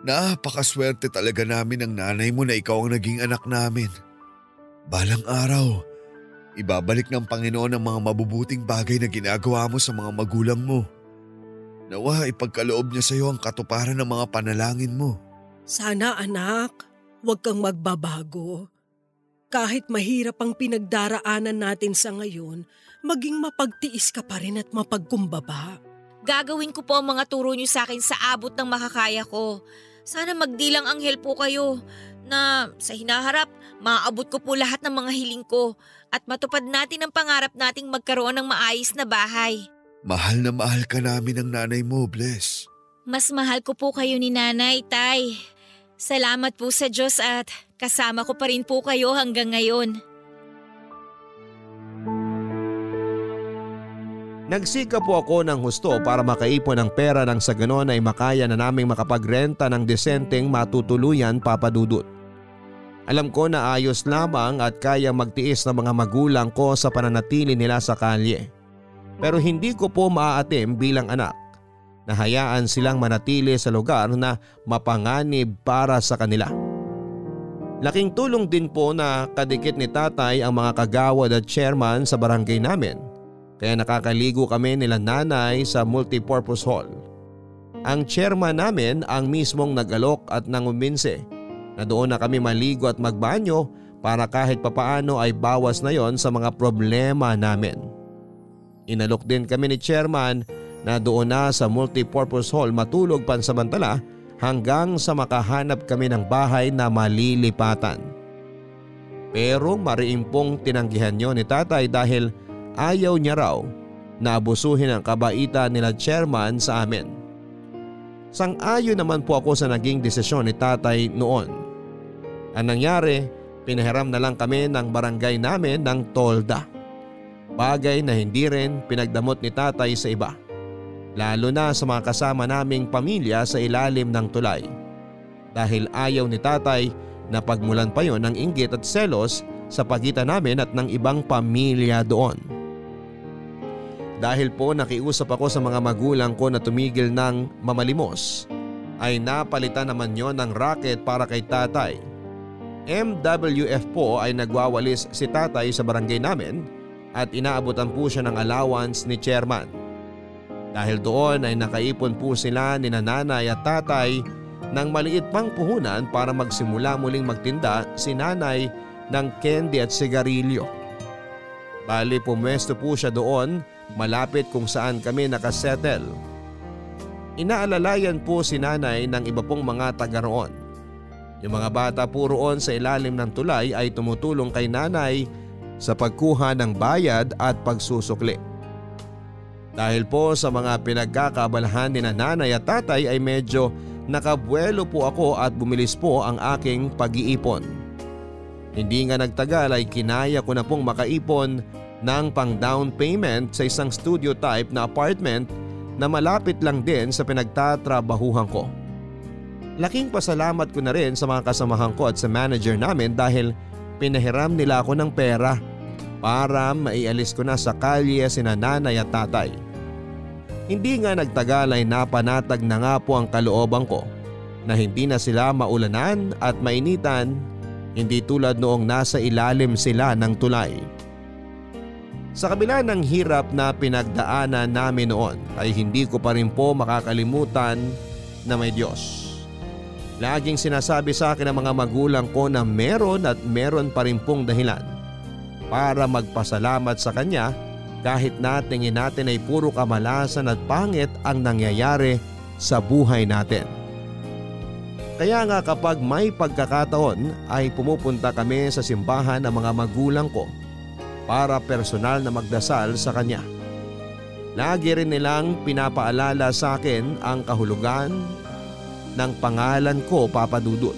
napakaswerte talaga namin ng nanay mo na ikaw ang naging anak namin. Balang araw, ibabalik ng Panginoon ang mga mabubuting bagay na ginagawa mo sa mga magulang mo. Nawa ipagkaloob niya sa iyo ang katuparan ng mga panalangin mo. Sana anak, huwag kang magbabago. Kahit mahirap ang pinagdaraanan natin sa ngayon, maging mapagtiis ka pa rin at mapagkumbaba. Gagawin ko po ang mga turo niyo sa akin sa abot ng makakaya ko. Sana magdilang anghel po kayo na sa hinaharap maaabot ko po lahat ng mga hiling ko at matupad natin ang pangarap nating magkaroon ng maayos na bahay. Mahal na mahal ka namin ng nanay mo, Bless. Mas mahal ko po kayo ni Nanay, Tay. Salamat po sa Diyos at kasama ko pa rin po kayo hanggang ngayon. Nagsika po ako ng husto para makaipon ng pera nang sa ganon ay makaya na naming makapagrenta ng desenteng matutuluyan, Papa Dudut. Alam ko na ayos lamang at kaya magtiis ng mga magulang ko sa pananatili nila sa kalye. Pero hindi ko po maaatim bilang anak na hayaan silang manatili sa lugar na mapanganib para sa kanila. Laking tulong din po na kadikit ni tatay ang mga kagawad at chairman sa barangay namin. Kaya nakakaligo kami nila nanay sa multipurpose hall. Ang chairman namin ang mismong nag-alok at nangumbinse na doon na kami maligo at magbanyo para kahit papaano ay bawas na yon sa mga problema namin. Inalok din kami ni chairman na doon na sa multipurpose hall matulog pansamantala hanggang sa makahanap kami ng bahay na malilipatan. Pero mariimpong tinanggihan yon ni tatay dahil ayaw niya raw na abusuhin ang kabaitan nila chairman sa amin. Sang-ayon naman po ako sa naging desisyon ni tatay noon. Ang nangyari, pinahiram na lang kami ng barangay namin ng tolda. Bagay na hindi rin pinagdamot ni tatay sa iba. Lalo na sa mga kasama naming pamilya sa ilalim ng tulay. Dahil ayaw ni tatay na pagmulan pa yon ng inggit at selos sa pagitan namin at ng ibang pamilya doon. Dahil po nakiusap ako sa mga magulang ko na tumigil ng mamalimos, ay napalitan naman yon ng racket para kay tatay. MWF po ay nagwawalis si tatay sa barangay namin at inaabotan po siya ng allowance ni chairman. Dahil doon ay nakaipon po sila ni nanay at tatay ng maliit pang puhunan para magsimula muling magtinda si nanay ng candy at sigarilyo. Bali pumwesto po siya doon malapit kung saan kami nakasettle. Inaalalayan po si nanay ng iba pong mga taga roon. Yung mga bata po roon sa ilalim ng tulay ay tumutulong kay nanay sa pagkuha ng bayad at pagsusukli. Dahil po sa mga pinagkakabalahan ni nanay at tatay ay medyo nakabuelo po ako at bumilis po ang aking pag-iipon. Hindi nga nagtagal ay kinaya ko na pong makaipon ng pang down payment sa isang studio type na apartment na malapit lang din sa pinagtatrabahuhan ko. Laking pasalamat ko na rin sa mga kasamahan ko at sa manager namin dahil pinahiram nila ako ng pera para maialis ko na sa kalye sina nanay at tatay. Hindi nga nagtagal ay napanatag na nga po ang kalooban ko na hindi na sila maulanan at mainitan. Hindi tulad noong nasa ilalim sila ng tulay. Sa kabila ng hirap na pinagdaanan namin noon ay hindi ko pa rin po makakalimutan na may Diyos. Laging sinasabi sa akin ng mga magulang ko na meron at meron pa rin pong dahilan para magpasalamat sa Kanya kahit na tingin natin ay puro kamalasan at pangit ang nangyayari sa buhay natin. Kaya nga kapag may pagkakataon ay pumupunta kami sa simbahan ng mga magulang ko para personal na magdasal sa kanya. Lagi rin nilang pinapaalala sa akin ang kahulugan ng pangalan ko, Papa Dudut.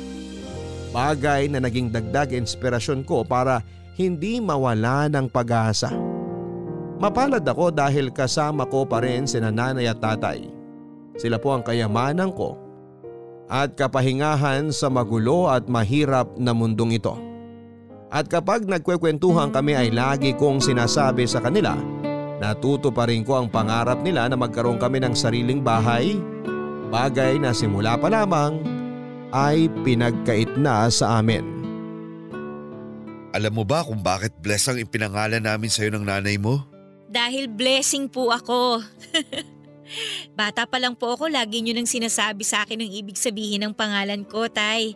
Bagay na naging dagdag inspirasyon ko para hindi mawala ng pag-asa. Mapalad ako dahil kasama ko pa rin sina nanay at tatay. Sila po ang kayamanan ko at kapahingahan sa magulo at mahirap na mundong ito. At kapag nagkwekwentuhan kami ay lagi kong sinasabi sa kanila na tutuparin ko ang pangarap nila na magkaroon kami ng sariling bahay, bagay na simula pa lamang ay pinagkait na sa amin. Alam mo ba kung bakit Bless ang ipinangalan namin sa'yo ng nanay mo? Dahil blessing po ako. Bata pa lang po ako, lagi niyo nang sinasabi sa akin ang ibig sabihin ng pangalan ko, Tay.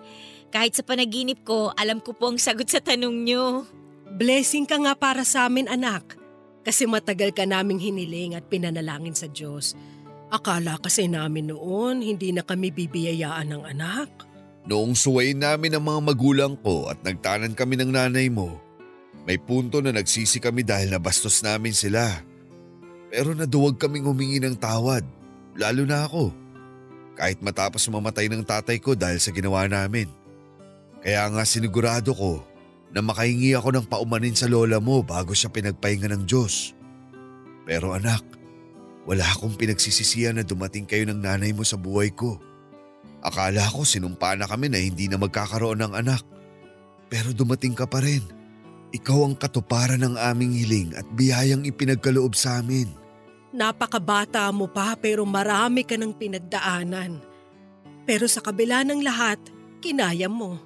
Kahit sa panaginip ko, alam ko po ang sagot sa tanong niyo. Blessing ka nga para sa amin, anak. Kasi matagal ka naming hiniling at pinanalangin sa Diyos. Akala kasi namin noon, hindi na kami bibiyayaan ng anak. Noong suwayin namin ang mga magulang ko at nagtanan kami ng nanay mo, may punto na nagsisi kami dahil nabastos namin sila. Pero naduwag kaming humingi ng tawad, lalo na ako. Kahit matapos mamatay ng tatay ko dahil sa ginawa namin. Kaya nga sinigurado ko na makahingi ako ng paumanin sa lola mo bago siya pinagpahinga ng Diyos. Pero anak, wala akong pinagsisisihan na dumating kayo ng nanay mo sa buhay ko. Akala ko sinumpa na kami na hindi na magkakaroon ng anak. Pero dumating ka pa rin. Ikaw ang katuparan ng aming hiling at biyayang ipinagkaloob sa amin. Napakabata mo pa pero marami ka ng pinagdaanan. Pero sa kabila ng lahat, kinaya mo.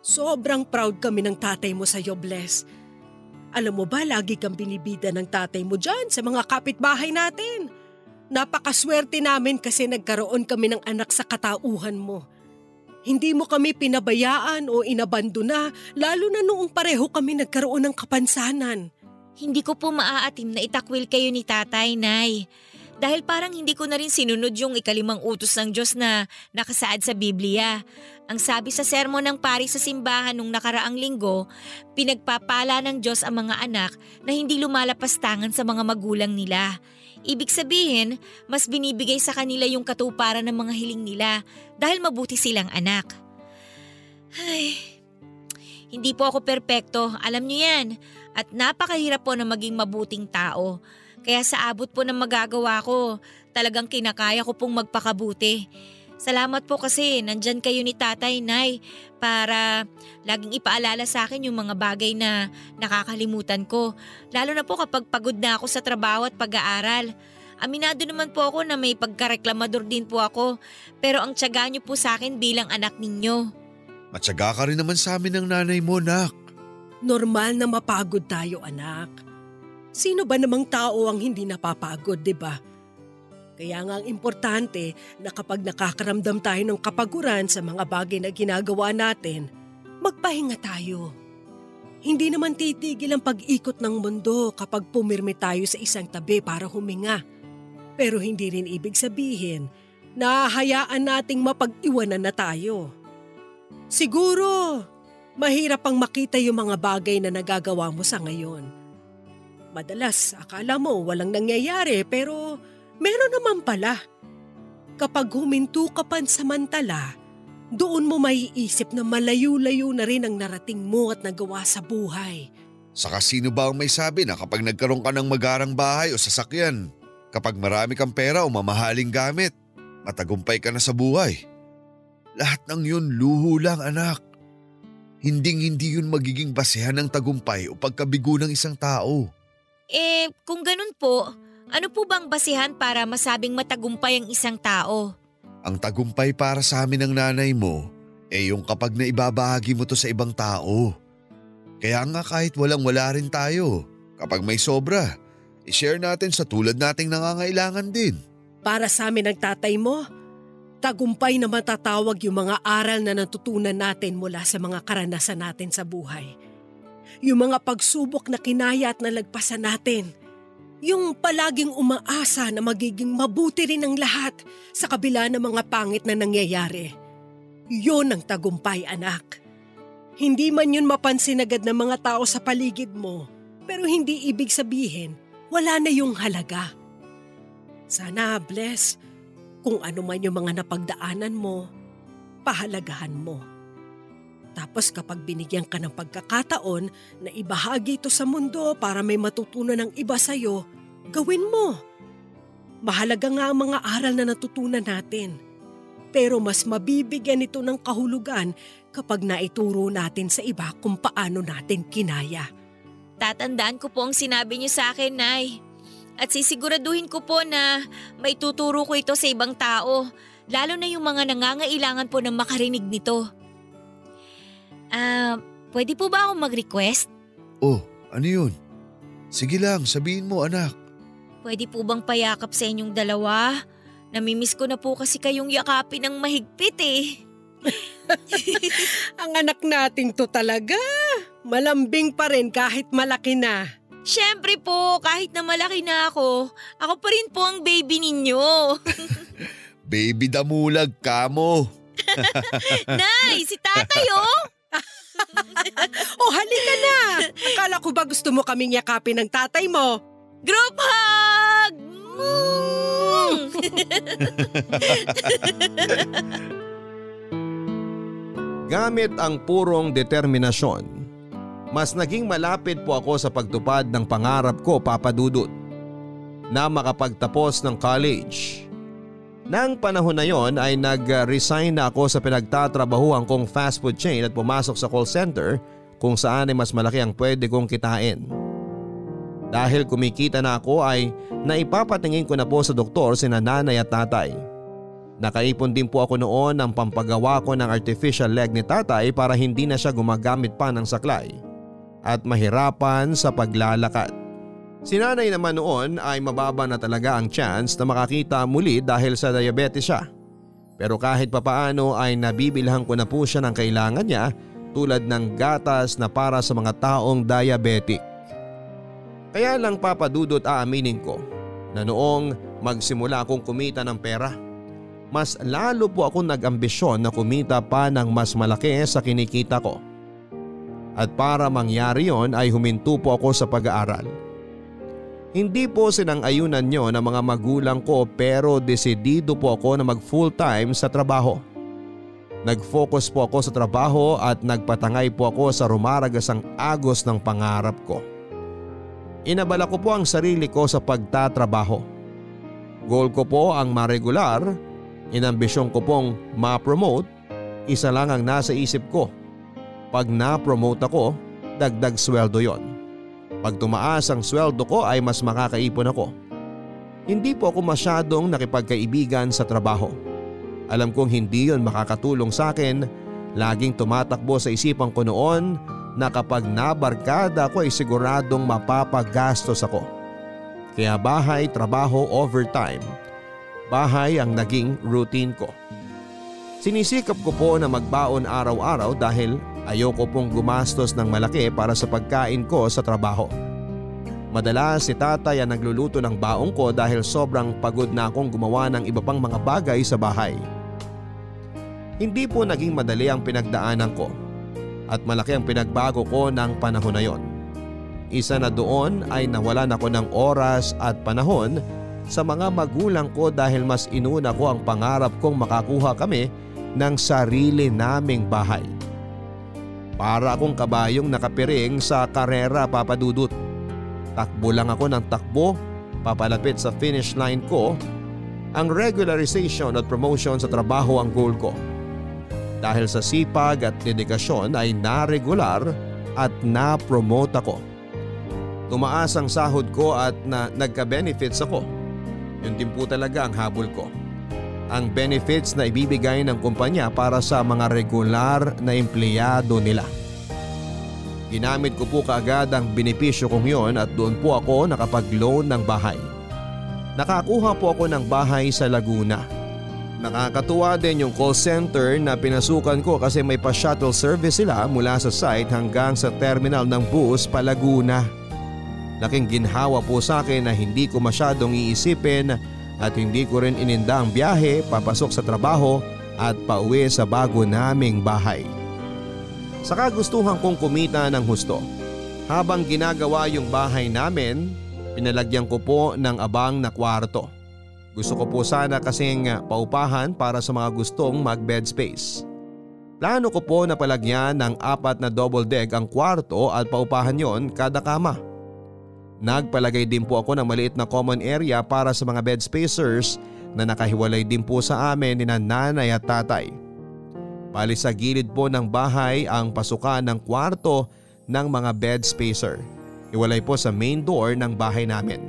Sobrang proud kami ng tatay mo sa'yo, Bless. Alam mo ba, lagi kang binibida ng tatay mo dyan sa mga kapitbahay natin. Napakaswerte namin kasi nagkaroon kami ng anak sa katauhan mo. Hindi mo kami pinabayaan o inabandona, lalo na noong pareho kami nagkaroon ng kapansanan. Hindi ko po maaatim na itakwil kayo ni tatay, Nay. Dahil parang hindi ko na rin sinunod yung ikalimang utos ng Diyos na nakasaad sa Biblia. Ang sabi sa sermon ng pari sa simbahan nung nakaraang linggo, pinagpapala ng Diyos ang mga anak na hindi lumalapas tangan sa mga magulang nila. Ibig sabihin, mas binibigay sa kanila yung katuparan ng mga hiling nila dahil mabuti silang anak. Ay, hindi po ako perpekto, alam niyo yan. At napakahirap po na maging mabuting tao. Kaya sa abot po ng magagawa ko, talagang kinakaya ko pong magpakabuti. Salamat po kasi nandyan kayo ni Tatay, Nay, para laging ipaalala sa akin yung mga bagay na nakakalimutan ko. Lalo na po kapag pagod na ako sa trabaho at pag-aaral. Aminado naman po ako na may pagkareklamador din po ako, pero ang tiyaga niyo po sa akin bilang anak ninyo. Matyaga ka rin naman sa amin ng nanay mo, nak. Normal na mapagod tayo, anak. Sino ba namang tao ang hindi napapagod, 'di ba? Kaya nga ang importante na kapag nakakaramdam tayo ng kapaguran sa mga bagay na ginagawa natin, magpahinga tayo. Hindi naman titigil ang pag-ikot ng mundo kapag pumirmi tayo sa isang tabi para huminga. Pero hindi rin ibig sabihin na hayaan nating mapag-iwanan na tayo. Siguro mahirap ang makita yung mga bagay na nagagawa mo sa ngayon. Madalas akala mo walang nangyayari pero meron naman pala. Kapag huminto ka pansamantala, doon mo maiisip na malayo-layo na rin ang narating mo at nagawa sa buhay. Saka sino ba ang may sabi na kapag nagkaroon ka ng magarang bahay o sasakyan, kapag marami kang pera o mamahaling gamit, matagumpay ka na sa buhay? Lahat ng yun luho lang, anak. Hinding-hindi yun magiging basehan ng tagumpay o pagkabigo ng isang tao. Eh, kung ganun po, ano po bang basehan para masabing matagumpay ang isang tao? Ang tagumpay para sa amin ng nanay mo, eh yung kapag naibabahagi mo to sa ibang tao. Kaya nga kahit walang-wala rin tayo, kapag may sobra, i-share natin sa tulad nating nangangailangan din. Para sa amin ng tatay mo, tagumpay na matatawag yung mga aral na natutunan natin mula sa mga karanasan natin sa buhay. Yung mga pagsubok na kinaya at nalagpasan natin. Yung palaging umaasa na magiging mabuti rin ang lahat sa kabila ng mga pangit na nangyayari. Yun ang tagumpay, anak. Hindi man yun mapansin agad ng mga tao sa paligid mo, pero hindi ibig sabihin wala na yung halaga. Sana, Bless, kung ano man yung mga napagdaanan mo, pahalagahan mo. Tapos kapag binigyan ka ng pagkakataon na ibahagi ito sa mundo para may matutunan ng iba sa'yo, gawin mo. Mahalaga nga ang mga aral na natutunan natin. Pero mas mabibigyan ito ng kahulugan kapag naituro natin sa iba kung paano natin kinaya. Tatandaan ko po ang sinabi niyo sa akin, Nay. At sisiguraduhin ko po na maituturo ko ito sa ibang tao, lalo na yung mga nangangailangan po ng makarinig nito. Pwede po ba akong mag-request? Oh, ano yun? Sige lang, sabihin mo, anak. Pwede po bang payakap sa inyong dalawa? Namimiss ko na po kasi kayong yakapin ng mahigpit eh. Ang anak nating to talaga. Malambing pa rin kahit malaki na. Siyempre po, kahit na malaki na ako pa rin po ang baby ninyo. Baby damulag ka mo. Nay, si tatay oh. Oh, halika na. Akala ko ba gusto mo kaming yakapin ng tatay mo? Group hug! Mm. Gamit ang purong determinasyon, mas naging malapit po ako sa pagtupad ng pangarap ko, Papa Dudut, na makapagtapos ng college. Nang panahon na yon ay nag-resign na ako sa pinagtatrabahuhan kong fast food chain at pumasok sa call center kung saan ay mas malaki ang pwede kong kitain. Dahil kumikita na ako ay naipapatingin ko na po sa doktor sina nanay at tatay. Nakaipon din po ako noon ng pampagawa ko ng artificial leg ni tatay para hindi na siya gumagamit pa ng saklay at mahirapan sa paglalakad. Si nanay naman noon ay mababa na talaga ang chance na makakita muli dahil sa diabetes siya. Pero kahit papaano ay nabibilhan ko na po siya ng kailangan niya tulad ng gatas na para sa mga taong diabetic. Kaya lang Papa Dudut aaminin ko na noong magsimula akong kumita ng pera, mas lalo po ako nag-ambisyon na kumita pa ng mas malaki sa kinikita ko. At para mangyari yon ay huminto po ako sa pag-aaral. Hindi po sinang-ayunan niyo ng mga magulang ko pero desidido po ako na mag full time sa trabaho. Nag-focus po ako sa trabaho at nagpatangay po ako sa rumaragasang agos ng pangarap ko. Inabala ko po ang sarili ko sa pagtatrabaho. Goal ko po ang maregular, inambisyon ko pong ma-promote, isa lang ang nasa isip ko. Pag na-promote ako, dagdag sweldo yon. Pag tumaas ang sweldo ko ay mas makakaipon ako. Hindi po ako masyadong nakipagkaibigan sa trabaho. Alam kong hindi yon makakatulong sa akin. Laging tumatakbo sa isipan ko noon na kapag nabarkada ako ay siguradong mapapagastos ako. Kaya bahay, trabaho, overtime. Bahay ang naging routine ko. Sinisikap ko po na magbaon araw-araw dahil ayoko pong gumastos ng malaki para sa pagkain ko sa trabaho. Madalas si tatay ang nagluluto ng baon ko dahil sobrang pagod na akong gumawa ng iba pang mga bagay sa bahay. Hindi po naging madali ang pinagdaanan ko at malaki ang pinagbago ko ng panahon na yon. Isa na doon ay nawalan ako ng oras at panahon sa mga magulang ko dahil mas inuna ko ang pangarap kong makakuha kami ng sarili naming bahay. Para akong kabayong nakapiring sa karera, Papa Dudut. Takbo lang ako ng takbo, papalapit sa finish line ko. Ang regularization at promotion sa trabaho ang goal ko. Dahil sa sipag at dedikasyon ay naregular at na-promote ako. Tumaas ang sahod ko at nagka-benefits ako. Yun din po talaga ang habol ko. Ang benefits na ibibigay ng kumpanya para sa mga regular na empleyado nila. Ginamit ko po kaagad ang benepisyo kong yon at doon po ako nakapag-loan ng bahay. Nakakuha po ako ng bahay sa Laguna. Nakakatuwa din yung call center na pinasukan ko kasi may pa-shuttle service sila mula sa site hanggang sa terminal ng bus pa Laguna. Laking ginhawa po sa akin na hindi ko masyadong iisipin at hindi ko rin ininda ang biyahe papasok sa trabaho at pauwi sa bago naming bahay. Saka gustuhan kong kumita ng husto. Habang ginagawa yung bahay namin, pinalagyan ko po ng abang na kwarto. Gusto ko po sana kasing paupahan para sa mga gustong mag-bed space. Plano ko po na palagyan ng 4 na double deck ang kwarto at paupahan yon kada kama. Nagpalagay din po ako ng maliit na common area para sa mga bed spacers na nakahiwalay din po sa amin ni nanay at tatay. Bali sa gilid po ng bahay ang pasukan ng kwarto ng mga bed spacer. Iwalay po sa main door ng bahay namin.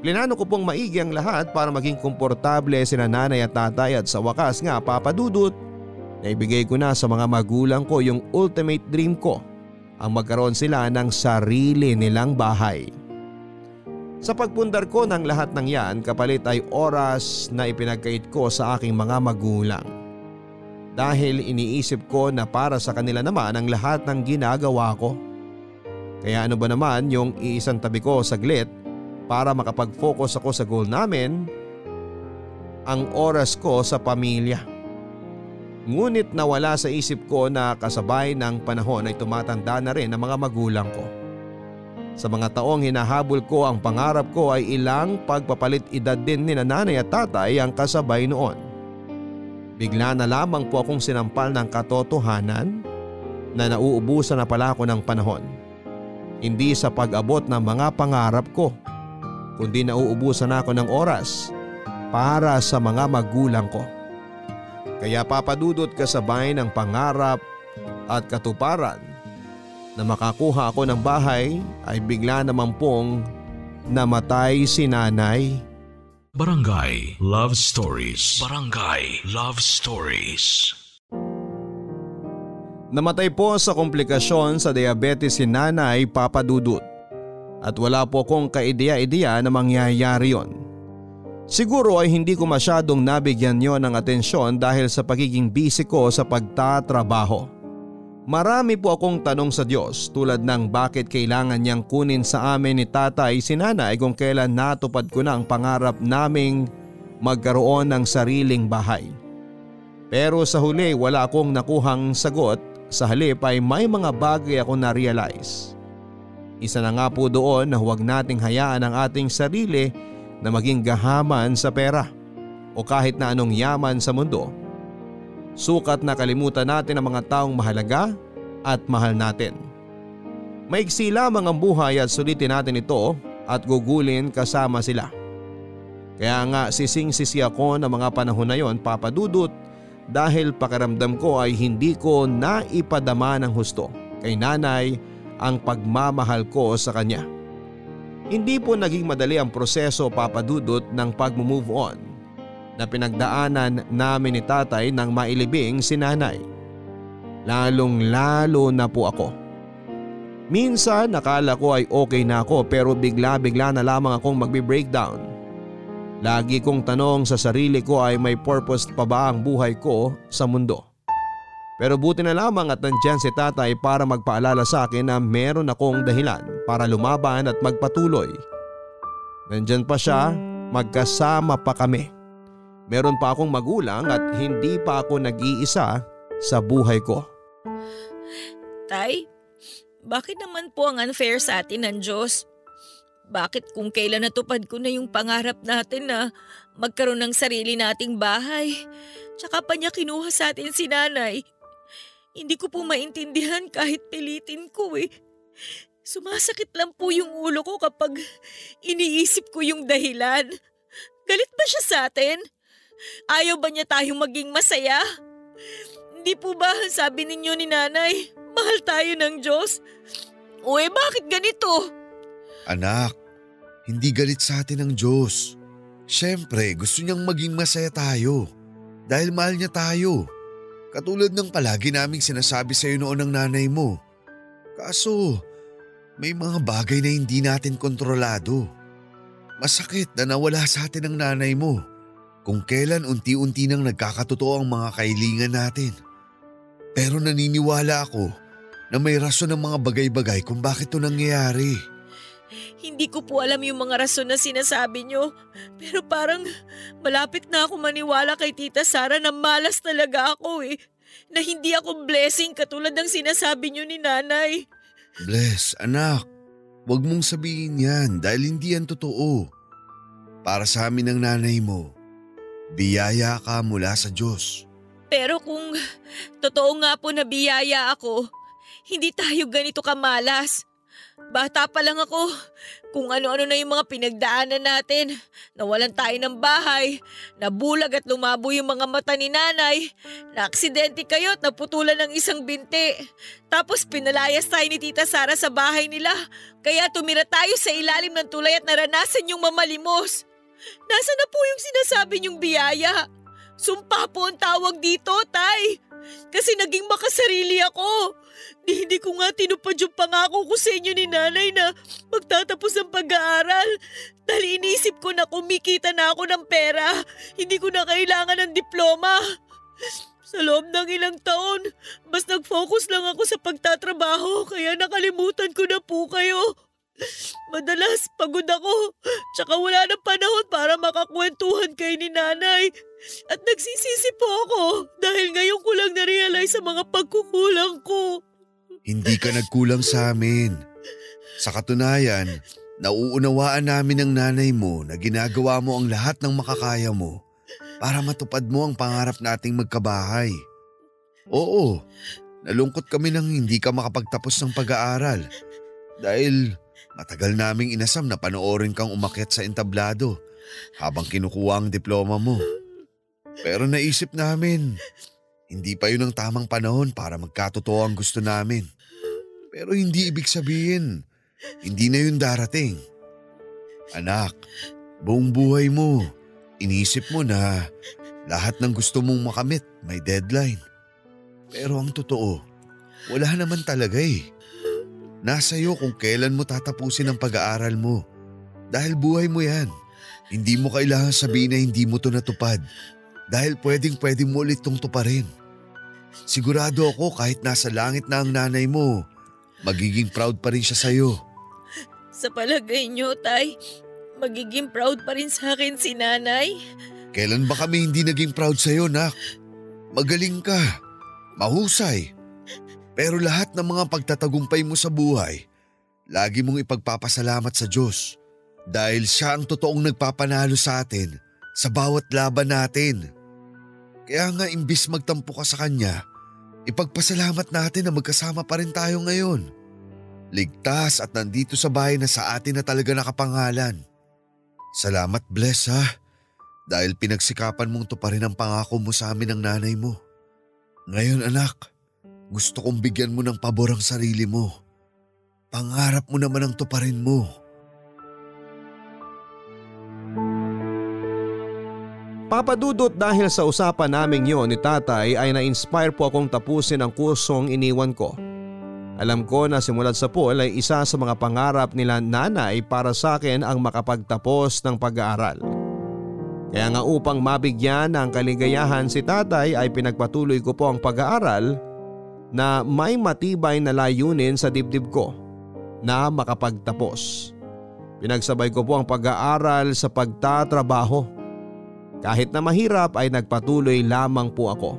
Plinano ko pong maigi ang lahat para maging komportable si nanay at tatay at sa wakas nga Papa Dudut, naibigay ko na sa mga magulang ko yung ultimate dream ko, ang magkaroon sila ng sarili nilang bahay. Sa pagpundar ko ng lahat ng yan, kapalit ay oras na ipinagkait ko sa aking mga magulang. Dahil iniisip ko na para sa kanila naman ang lahat ng ginagawa ko. Kaya ano ba naman yung iisang tabi ko saglit para makapag-focus ako sa goal namin, ang oras ko sa pamilya. Ngunit nawala sa isip ko na kasabay ng panahon ay tumatanda na rin ang mga magulang ko. Sa mga taong hinahabol ko ang pangarap ko ay ilang pagpapalit edad din ni nanay at tatay ang kasabay noon. Bigla na lamang po akong sinampal ng katotohanan na nauubusan na pala ako ng panahon. Hindi sa pag-abot ng mga pangarap ko, kundi nauubusan ako ng oras para sa mga magulang ko. Kaya papadudot kasabay ng pangarap at katuparan na makakuha ako ng bahay ay bigla naman pong namatay si nanay. Barangay Love Stories. Barangay Love Stories. Namatay po sa komplikasyon sa diabetes si nanay, papadudot. At wala po akong kaideya-ideya na mangyayari yon. Siguro ay hindi ko masyadong nabigyan yon ng atensyon dahil sa pagiging busy ko sa pagtatrabaho. Marami po akong tanong sa Diyos tulad ng bakit kailangan niyang kunin sa amin ni tatay si nanay kung kailan natupad ko na ang pangarap naming magkaroon ng sariling bahay. Pero sa huli wala akong nakuhang sagot, sa halip ay may mga bagay ako na-realize. Isa na nga po doon na huwag nating hayaan ang ating sarili na maging gahaman sa pera o kahit na anong yaman sa mundo. Sukat na kalimutan natin ang mga taong mahalaga at mahal natin. Maiksi lamang ang buhay at sulitin natin ito at gugulin kasama sila. Kaya nga sising-sisi ako ng mga panahon na yon, Papa Dudut, dahil pakiramdam ko ay hindi ko naipadama ng husto kay nanay ang pagmamahal ko sa kanya. Hindi po naging madali ang proseso, Papa Dudut, ng pag-move on na pinagdaanan namin ni tatay nang mailibing si nanay. Lalong-lalo na po ako. Minsan nakala ko ay okay na ako pero bigla-bigla na lamang akong magbe-breakdown. Lagi kong tanong sa sarili ko ay may purpose pa ba ang buhay ko sa mundo. Pero buti na lamang at nandyan si tatay para magpaalala sa akin na meron akong dahilan para lumaban at magpatuloy. Nandyan pa siya, magkasama pa kami. Meron pa akong magulang at hindi pa ako nag-iisa sa buhay ko. Tay, bakit naman po ang unfair sa atin ng Diyos? Bakit kung kailan natupad ko na yung pangarap natin na magkaroon ng sarili nating bahay? Tsaka pa niya kinuha sa atin si nanay. Hindi ko po maintindihan kahit pilitin ko eh. Sumasakit lang po yung ulo ko kapag iniisip ko yung dahilan. Galit ba siya sa atin? Ayaw ba niya tayong maging masaya? Hindi po ba sabi ninyo ni nanay, mahal tayo ng Diyos? O eh bakit ganito? Anak, hindi galit sa atin ang Diyos. Siyempre gusto niyang maging masaya tayo dahil mahal niya tayo. Katulad ng palagi naming sinasabi sa iyo noon ng nanay mo. Kaso may mga bagay na hindi natin kontrolado. Masakit na nawala sa atin ang nanay mo kung kailan unti-unti nang nagkakatotoo ang mga kailangan natin. Pero naniniwala ako na may rason ang mga bagay-bagay kung bakit ito nangyayari. Hindi ko po alam yung mga rason na sinasabi nyo, pero parang malapit na ako maniwala kay Tita Sara na malas talaga ako eh. Na hindi ako blessing katulad ng sinasabi nyo ni Nanay. Bless, anak. Huwag mong sabihin yan dahil hindi yan totoo. Para sa amin ang nanay mo, biyaya ka mula sa Diyos. Pero kung totoo nga po na biyaya ako, hindi tayo ganito kamalas. Bata pa lang ako, kung ano-ano na yung mga pinagdaanan natin, nawalan tayo ng bahay, nabulag at lumabo yung mga mata ni Nanay, naaksidente kayo at naputulan ng isang binti. Tapos pinalayas tayo ni Tita Sara sa bahay nila, kaya tumira tayo sa ilalim ng tulay at naranasan yung mamalimos. Nasaan na po yung sinasabi niyong biyaya? Sumpa po ang tawag dito, Tay. Kasi naging makasarili ako. Hindi ko nga tinupad yung pangako ko sa inyo ni Nanay na magtatapos ng pag-aaral. Dahil iniisip ko na kumikita na ako ng pera. Hindi ko na kailangan ng diploma. Sa loob ng ilang taon, mas nag-focus lang ako sa pagtatrabaho kaya nakalimutan ko na po kayo. Madalas pagod ako, tsaka wala ng panahon para makakwentuhan kay ni Nanay. At nagsisisi po ako dahil ngayon ko lang na-realize sa mga pagkukulang ko. Hindi ka nagkulang sa amin. Sa katunayan, nauunawaan namin ng nanay mo na ginagawa mo ang lahat ng makakaya mo para matupad mo ang pangarap nating magkabahay. Oo, nalungkot kami nang hindi ka makapagtapos ng pag-aaral dahil matagal naming inasam na panoorin kang umakyat sa entablado habang kinukuha ang diploma mo. Pero naisip namin, hindi pa yun ang tamang panahon para magkatotoo ang gusto namin. Pero hindi ibig sabihin, hindi na yun darating. Anak, buong buhay mo, iniisip mo na lahat ng gusto mong makamit may deadline. Pero ang totoo, wala naman talaga eh. Nasa iyo kung kailan mo tatapusin ang pag-aaral mo. Dahil buhay mo yan. Hindi mo kailangan sabihin na hindi mo to natupad. Dahil pwedeng-pwede mo ulit tong tuparin. Sigurado ako kahit nasa langit na ang nanay mo, magiging proud pa rin siya sa iyo. Sa palagay niyo, Tay, magiging proud pa rin sa akin si Nanay? Kailan ba kami hindi naging proud sa iyo, nak? Magaling ka. Mahusay. Pero lahat ng mga pagtatagumpay mo sa buhay, lagi mong ipagpapasalamat sa Diyos. Dahil siya ang totoong nagpapanalo sa atin sa bawat laban natin. Kaya nga imbis magtampo ka sa Kanya, ipagpasalamat natin na magkasama pa rin tayo ngayon. Ligtas at nandito sa bahay na sa atin na talaga nakapangalan. Salamat, Bless, ha? Dahil pinagsikapan mong tuparin ang pangako mo sa amin ng nanay mo. Ngayon, anak, gusto kong bigyan mo ng pabor ang sarili mo. Pangarap mo naman ang tuparin mo. Papa Dudut, dahil sa usapan naming yon ni Tatay ay na-inspire po akong tapusin ang kursong iniwan ko. Alam ko na simulat sa pool ay isa sa mga pangarap nila Nanay para sa akin ang makapagtapos ng pag-aaral. Kaya nga upang mabigyan ng kaligayahan si Tatay ay pinagpatuloy ko po ang pag-aaral na may matibay na layunin sa dibdib ko na makapagtapos. Pinagsabay ko po ang pag-aaral sa pagtatrabaho. Kahit na mahirap ay nagpatuloy lamang po ako.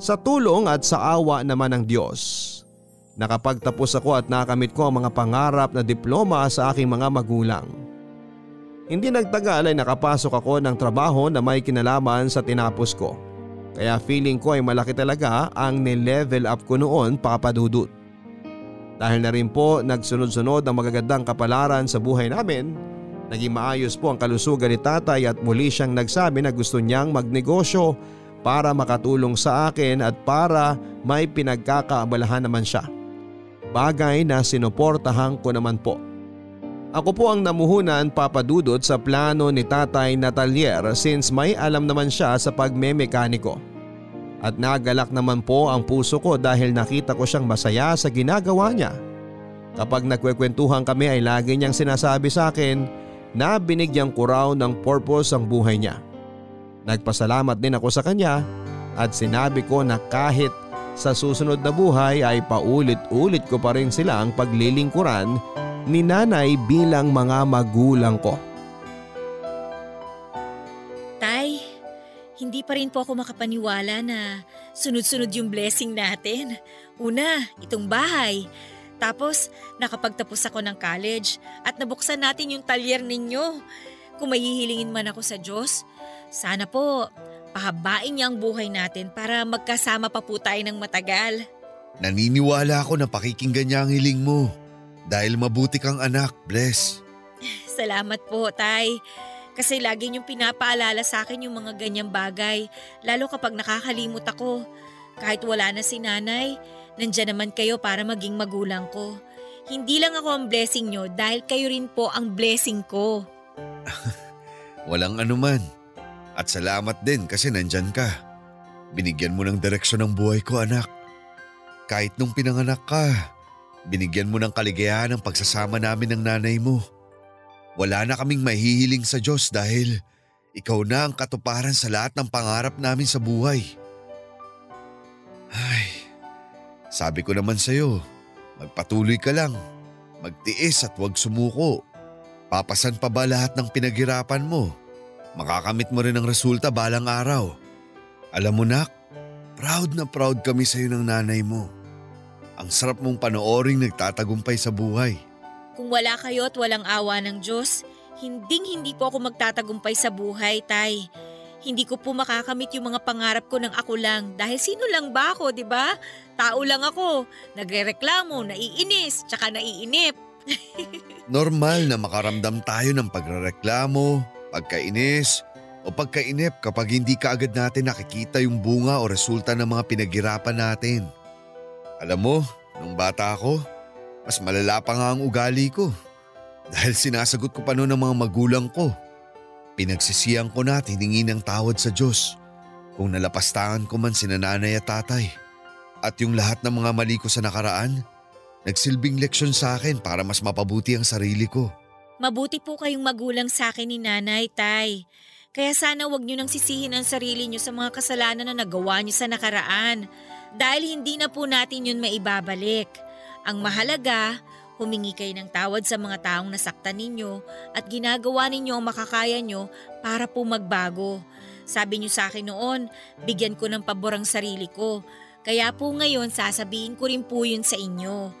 Sa tulong at sa awa naman ng Diyos, nakapagtapos ako at nakamit ko ang mga pangarap na diploma sa aking mga magulang. Hindi nagtagal ay nakapasok ako ng trabaho na may kinalaman sa tinapos ko. Kaya feeling ko ay malaki talaga ang nilevel up ko noon, Papa Dudut. Dahil na rin po nagsunod-sunod ang magagandang kapalaran sa buhay namin, naging maayos po ang kalusugan ni Tatay at muli siyang nagsabi na gusto niyang magnegosyo para makatulong sa akin at para may pinagkakaabalahan naman siya. Bagay na sinuportahan ko naman po. Ako po ang namuhunan, Papa Dudut, sa plano ni Tatay na talyer since may alam naman siya sa pagmemekaniko. At nagalak naman po ang puso ko dahil nakita ko siyang masaya sa ginagawa niya. Kapag nagkwekwentuhan kami ay lagi niyang sinasabi sa akin na binigyan ko raw ng purpose ang buhay niya. Nagpasalamat din ako sa kanya at sinabi ko na kahit sa susunod na buhay ay paulit-ulit ko pa rin sila ang paglilingkuran ni Nanay bilang mga magulang ko. Tay, hindi pa rin po ako makapaniwala na sunod-sunod yung blessing natin. Una, itong bahay. Tapos, nakapagtapos ako ng college at nabuksan natin yung talyer ninyo. Kung mahihilingin man ako sa Diyos, sana po pahabain niya ang buhay natin para magkasama pa po tayo ng matagal. Naniniwala ako na pakikinggan niya ang hiling mo dahil mabuti kang anak, Bless. Salamat po, Tay. Kasi lagi niyong pinapaalala sa akin yung mga ganyang bagay, lalo kapag nakakalimot ako. Kahit wala na si Nanay, nandiyan naman kayo para maging magulang ko. Hindi lang ako ang blessing niyo dahil kayo rin po ang blessing ko. Walang anuman. At salamat din kasi nandyan ka. Binigyan mo ng direksyon ng buhay ko, anak. Kahit nung pinanganak ka, binigyan mo ng kaligayahan ang pagsasama namin ng nanay mo. Wala na kaming mahihiling sa Diyos dahil ikaw na ang katuparan sa lahat ng pangarap namin sa buhay. Ay, sabi ko naman sa'yo, magpatuloy ka lang, magtiis at huwag sumuko. Papasan pa ba lahat ng pinaghirapan mo? Makakamit mo rin ang resulta balang araw. Alam mo, nak, proud na proud kami sa'yo ng nanay mo. Ang sarap mong panooring nagtatagumpay sa buhay. Kung wala kayo at walang awa ng Diyos, hindi po ako magtatagumpay sa buhay, Tay. Hindi ko po makakamit yung mga pangarap ko ng ako lang dahil sino lang ba ako, di ba? Tao lang ako, nagrereklamo, naiinis, tsaka naiinip. Normal na makaramdam tayo ng pagrereklamo, pagkainis o pagkainip kapag hindi kaagad natin nakikita yung bunga o resulta ng mga pinaghirapan natin. Alam mo, nung bata ako, mas malala pa nga ang ugali ko dahil sinasagot ko pa noon ang mga magulang ko. Pinagsisiyang ko na at hiningi ng tawad sa Diyos kung nalapastangan ko man sina nanay at tatay. At yung lahat ng mga mali ko sa nakaraan, nagsilbing leksyon sa akin para mas mapabuti ang sarili ko. Mabuti po kayong magulang sa akin ni Nanay, Tay. Kaya sana wag niyo nang sisihin ang sarili niyo sa mga kasalanan na nagawa niyo sa nakaraan dahil hindi na po natin yun maibabalik. Ang mahalaga, humingi kayo ng tawad sa mga taong nasaktan ninyo at ginagawa ninyo ang makakaya nyo para po magbago. Sabi nyo sa akin noon, bigyan ko ng pabor ang sarili ko. Kaya po ngayon sasabihin ko rin po yun sa inyo.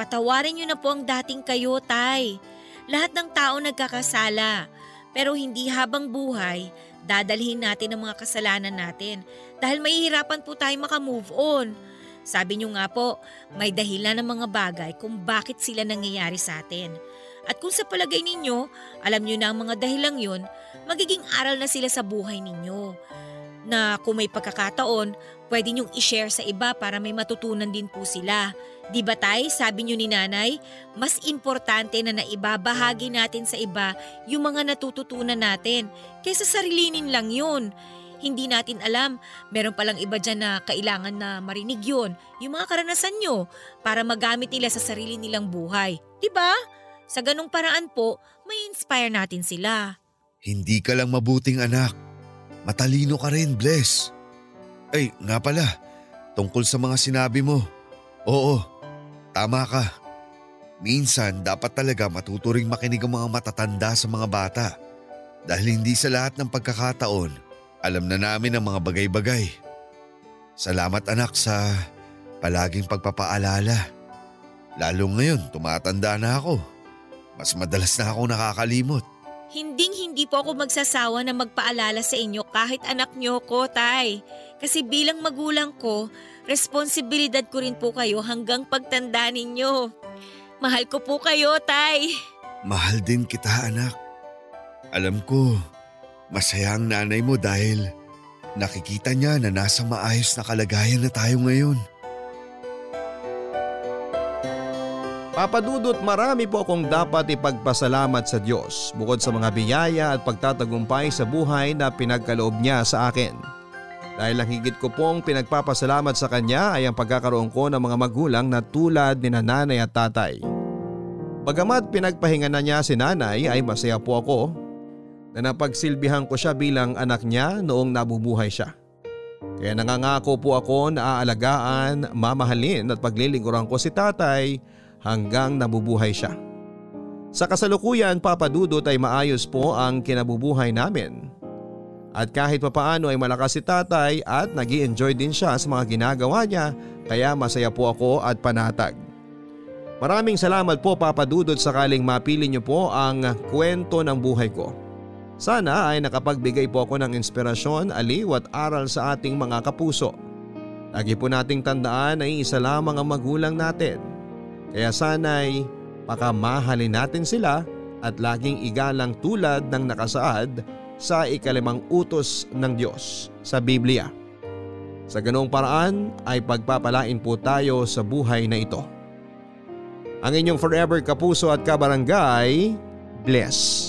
Patawarin nyo na po ang dating kayo, Tay. Lahat ng tao nagkakasala, pero hindi habang buhay dadalhin natin ang mga kasalanan natin dahil mahihirapan po tayo makamove on. Sabi niyo nga po, may dahilan ng mga bagay kung bakit sila nangyayari sa atin. At kung sa palagay ninyo, alam niyo na ang mga dahilan yun, magiging aral na sila sa buhay ninyo. Na kung may pagkakataon, pwede niyong i-share sa iba para may matutunan din po sila. Di ba, Tay, sabi niyo ni Nanay, mas importante na naibabahagi natin sa iba yung mga natututunan natin kaysa sarilinin lang yun. Hindi natin alam, meron palang iba dyan na kailangan na marinig yun, yung mga karanasan nyo, para magamit nila sa sarili nilang buhay. Diba? Sa ganung paraan po, may inspire natin sila. Hindi ka lang mabuting anak. Matalino ka rin, Bless. Ay, nga pala, tungkol sa mga sinabi mo. Oo, tama ka. Minsan, dapat talaga matuturing makinig ang mga matatanda sa mga bata. Dahil hindi sa lahat ng pagkakataon, alam na namin ang mga bagay-bagay. Salamat, anak, sa palaging pagpapaalala. Lalo ngayon, tumatanda na ako. Mas madalas na akong nakakalimot. Hindi po ako magsasawa na magpaalala sa inyo kahit anak niyo ko, Tay. Kasi bilang magulang ko, responsibilidad ko rin po kayo hanggang pagtanda ninyo. Mahal ko po kayo, Tay. Mahal din kita, anak. Alam ko, masaya ang nanay mo dahil nakikita niya na nasa maayos na kalagayan na tayo ngayon. Papa Dudut, marami po akong dapat ipagpasalamat sa Diyos bukod sa mga biyaya at pagtatagumpay sa buhay na pinagkaloob niya sa akin. Dahil ang higit ko pong pinagpapasalamat sa Kanya ay ang pagkakaroon ko ng mga magulang na tulad ni Nanay at Tatay. Bagamat pinagpahinga na niya si Nanay, ay masaya po ako na napagsilbihan ko siya bilang anak niya noong nabubuhay siya. Kaya nangangako po ako na aalagaan, mamahalin at paglilingkuran ko si Tatay hanggang nabubuhay siya. Sa kasalukuyan, Papa Dudut, ay maayos po ang kinabubuhay namin. At kahit papaano ay malakas si tatay at nag-i-enjoy din siya sa mga ginagawa niya, kaya masaya po ako at panatag. Maraming salamat po, Papa Dudut, sakaling mapili niyo po ang kwento ng buhay ko. Sana ay nakapagbigay po ako ng inspirasyon, aliw at aral sa ating mga kapuso. Lagi po nating tandaan ay isa lamang ang magulang natin. Kaya sana'y pakamahalin natin sila at laging igalang tulad ng nakasaad sa ikalimang utos ng Diyos sa Biblia. Sa ganoong paraan ay pagpapalain po tayo sa buhay na ito. Ang inyong forever kapuso at kabarangay, Bless.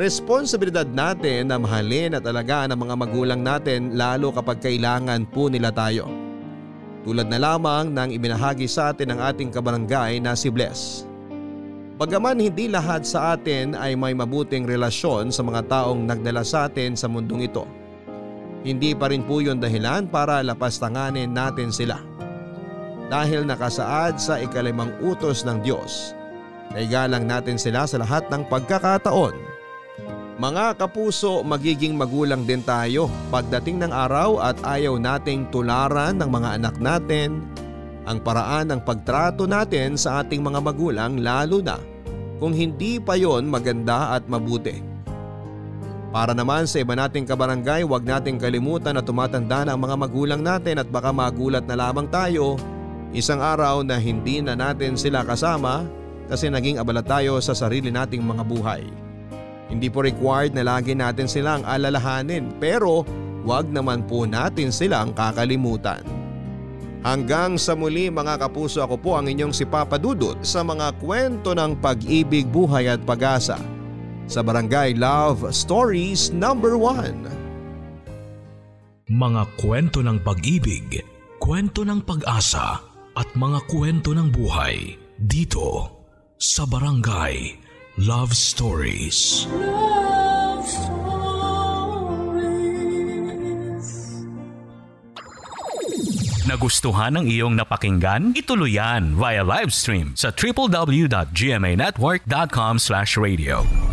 Responsibilidad natin na mahalin at alagaan ang mga magulang natin lalo kapag kailangan po nila tayo. Tulad na lamang ng ibinahagi sa atin ng ating kabarangay na si Bless. Bagaman hindi lahat sa atin ay may mabuting relasyon sa mga taong nagdala sa atin sa mundong ito, hindi pa rin po yun dahilan para lapastanganin natin sila. Dahil nakasaad sa ikalimang utos ng Diyos, naigalang natin sila sa lahat ng pagkakataon. Mga kapuso, magiging magulang din tayo pagdating ng araw at ayaw nating tularan ng mga anak natin ang paraan ng pagtrato natin sa ating mga magulang, lalo na kung hindi pa yon maganda at mabuti. Para naman sa iba nating kabarangay, huwag nating kalimutan na tumatanda na ang mga magulang natin at baka magulat na lamang tayo isang araw na hindi na natin sila kasama kasi naging abala tayo sa sarili nating mga buhay. Hindi po required na lagi natin silang alalahanin, pero wag naman po natin silang kakalimutan. Hanggang sa muli mga kapuso, ako po ang inyong si Papa Dudut sa mga kwento ng pag-ibig, buhay at pag-asa sa Barangay Love Stories Number 1. Mga kwento ng pag-ibig, kwento ng pag-asa at mga kwento ng buhay dito sa Barangay Love Stories. Love Stories. Nagustuhan ang iyong napakinggan? Ituloy yan via live stream sa www.gmanetwork.com/radio.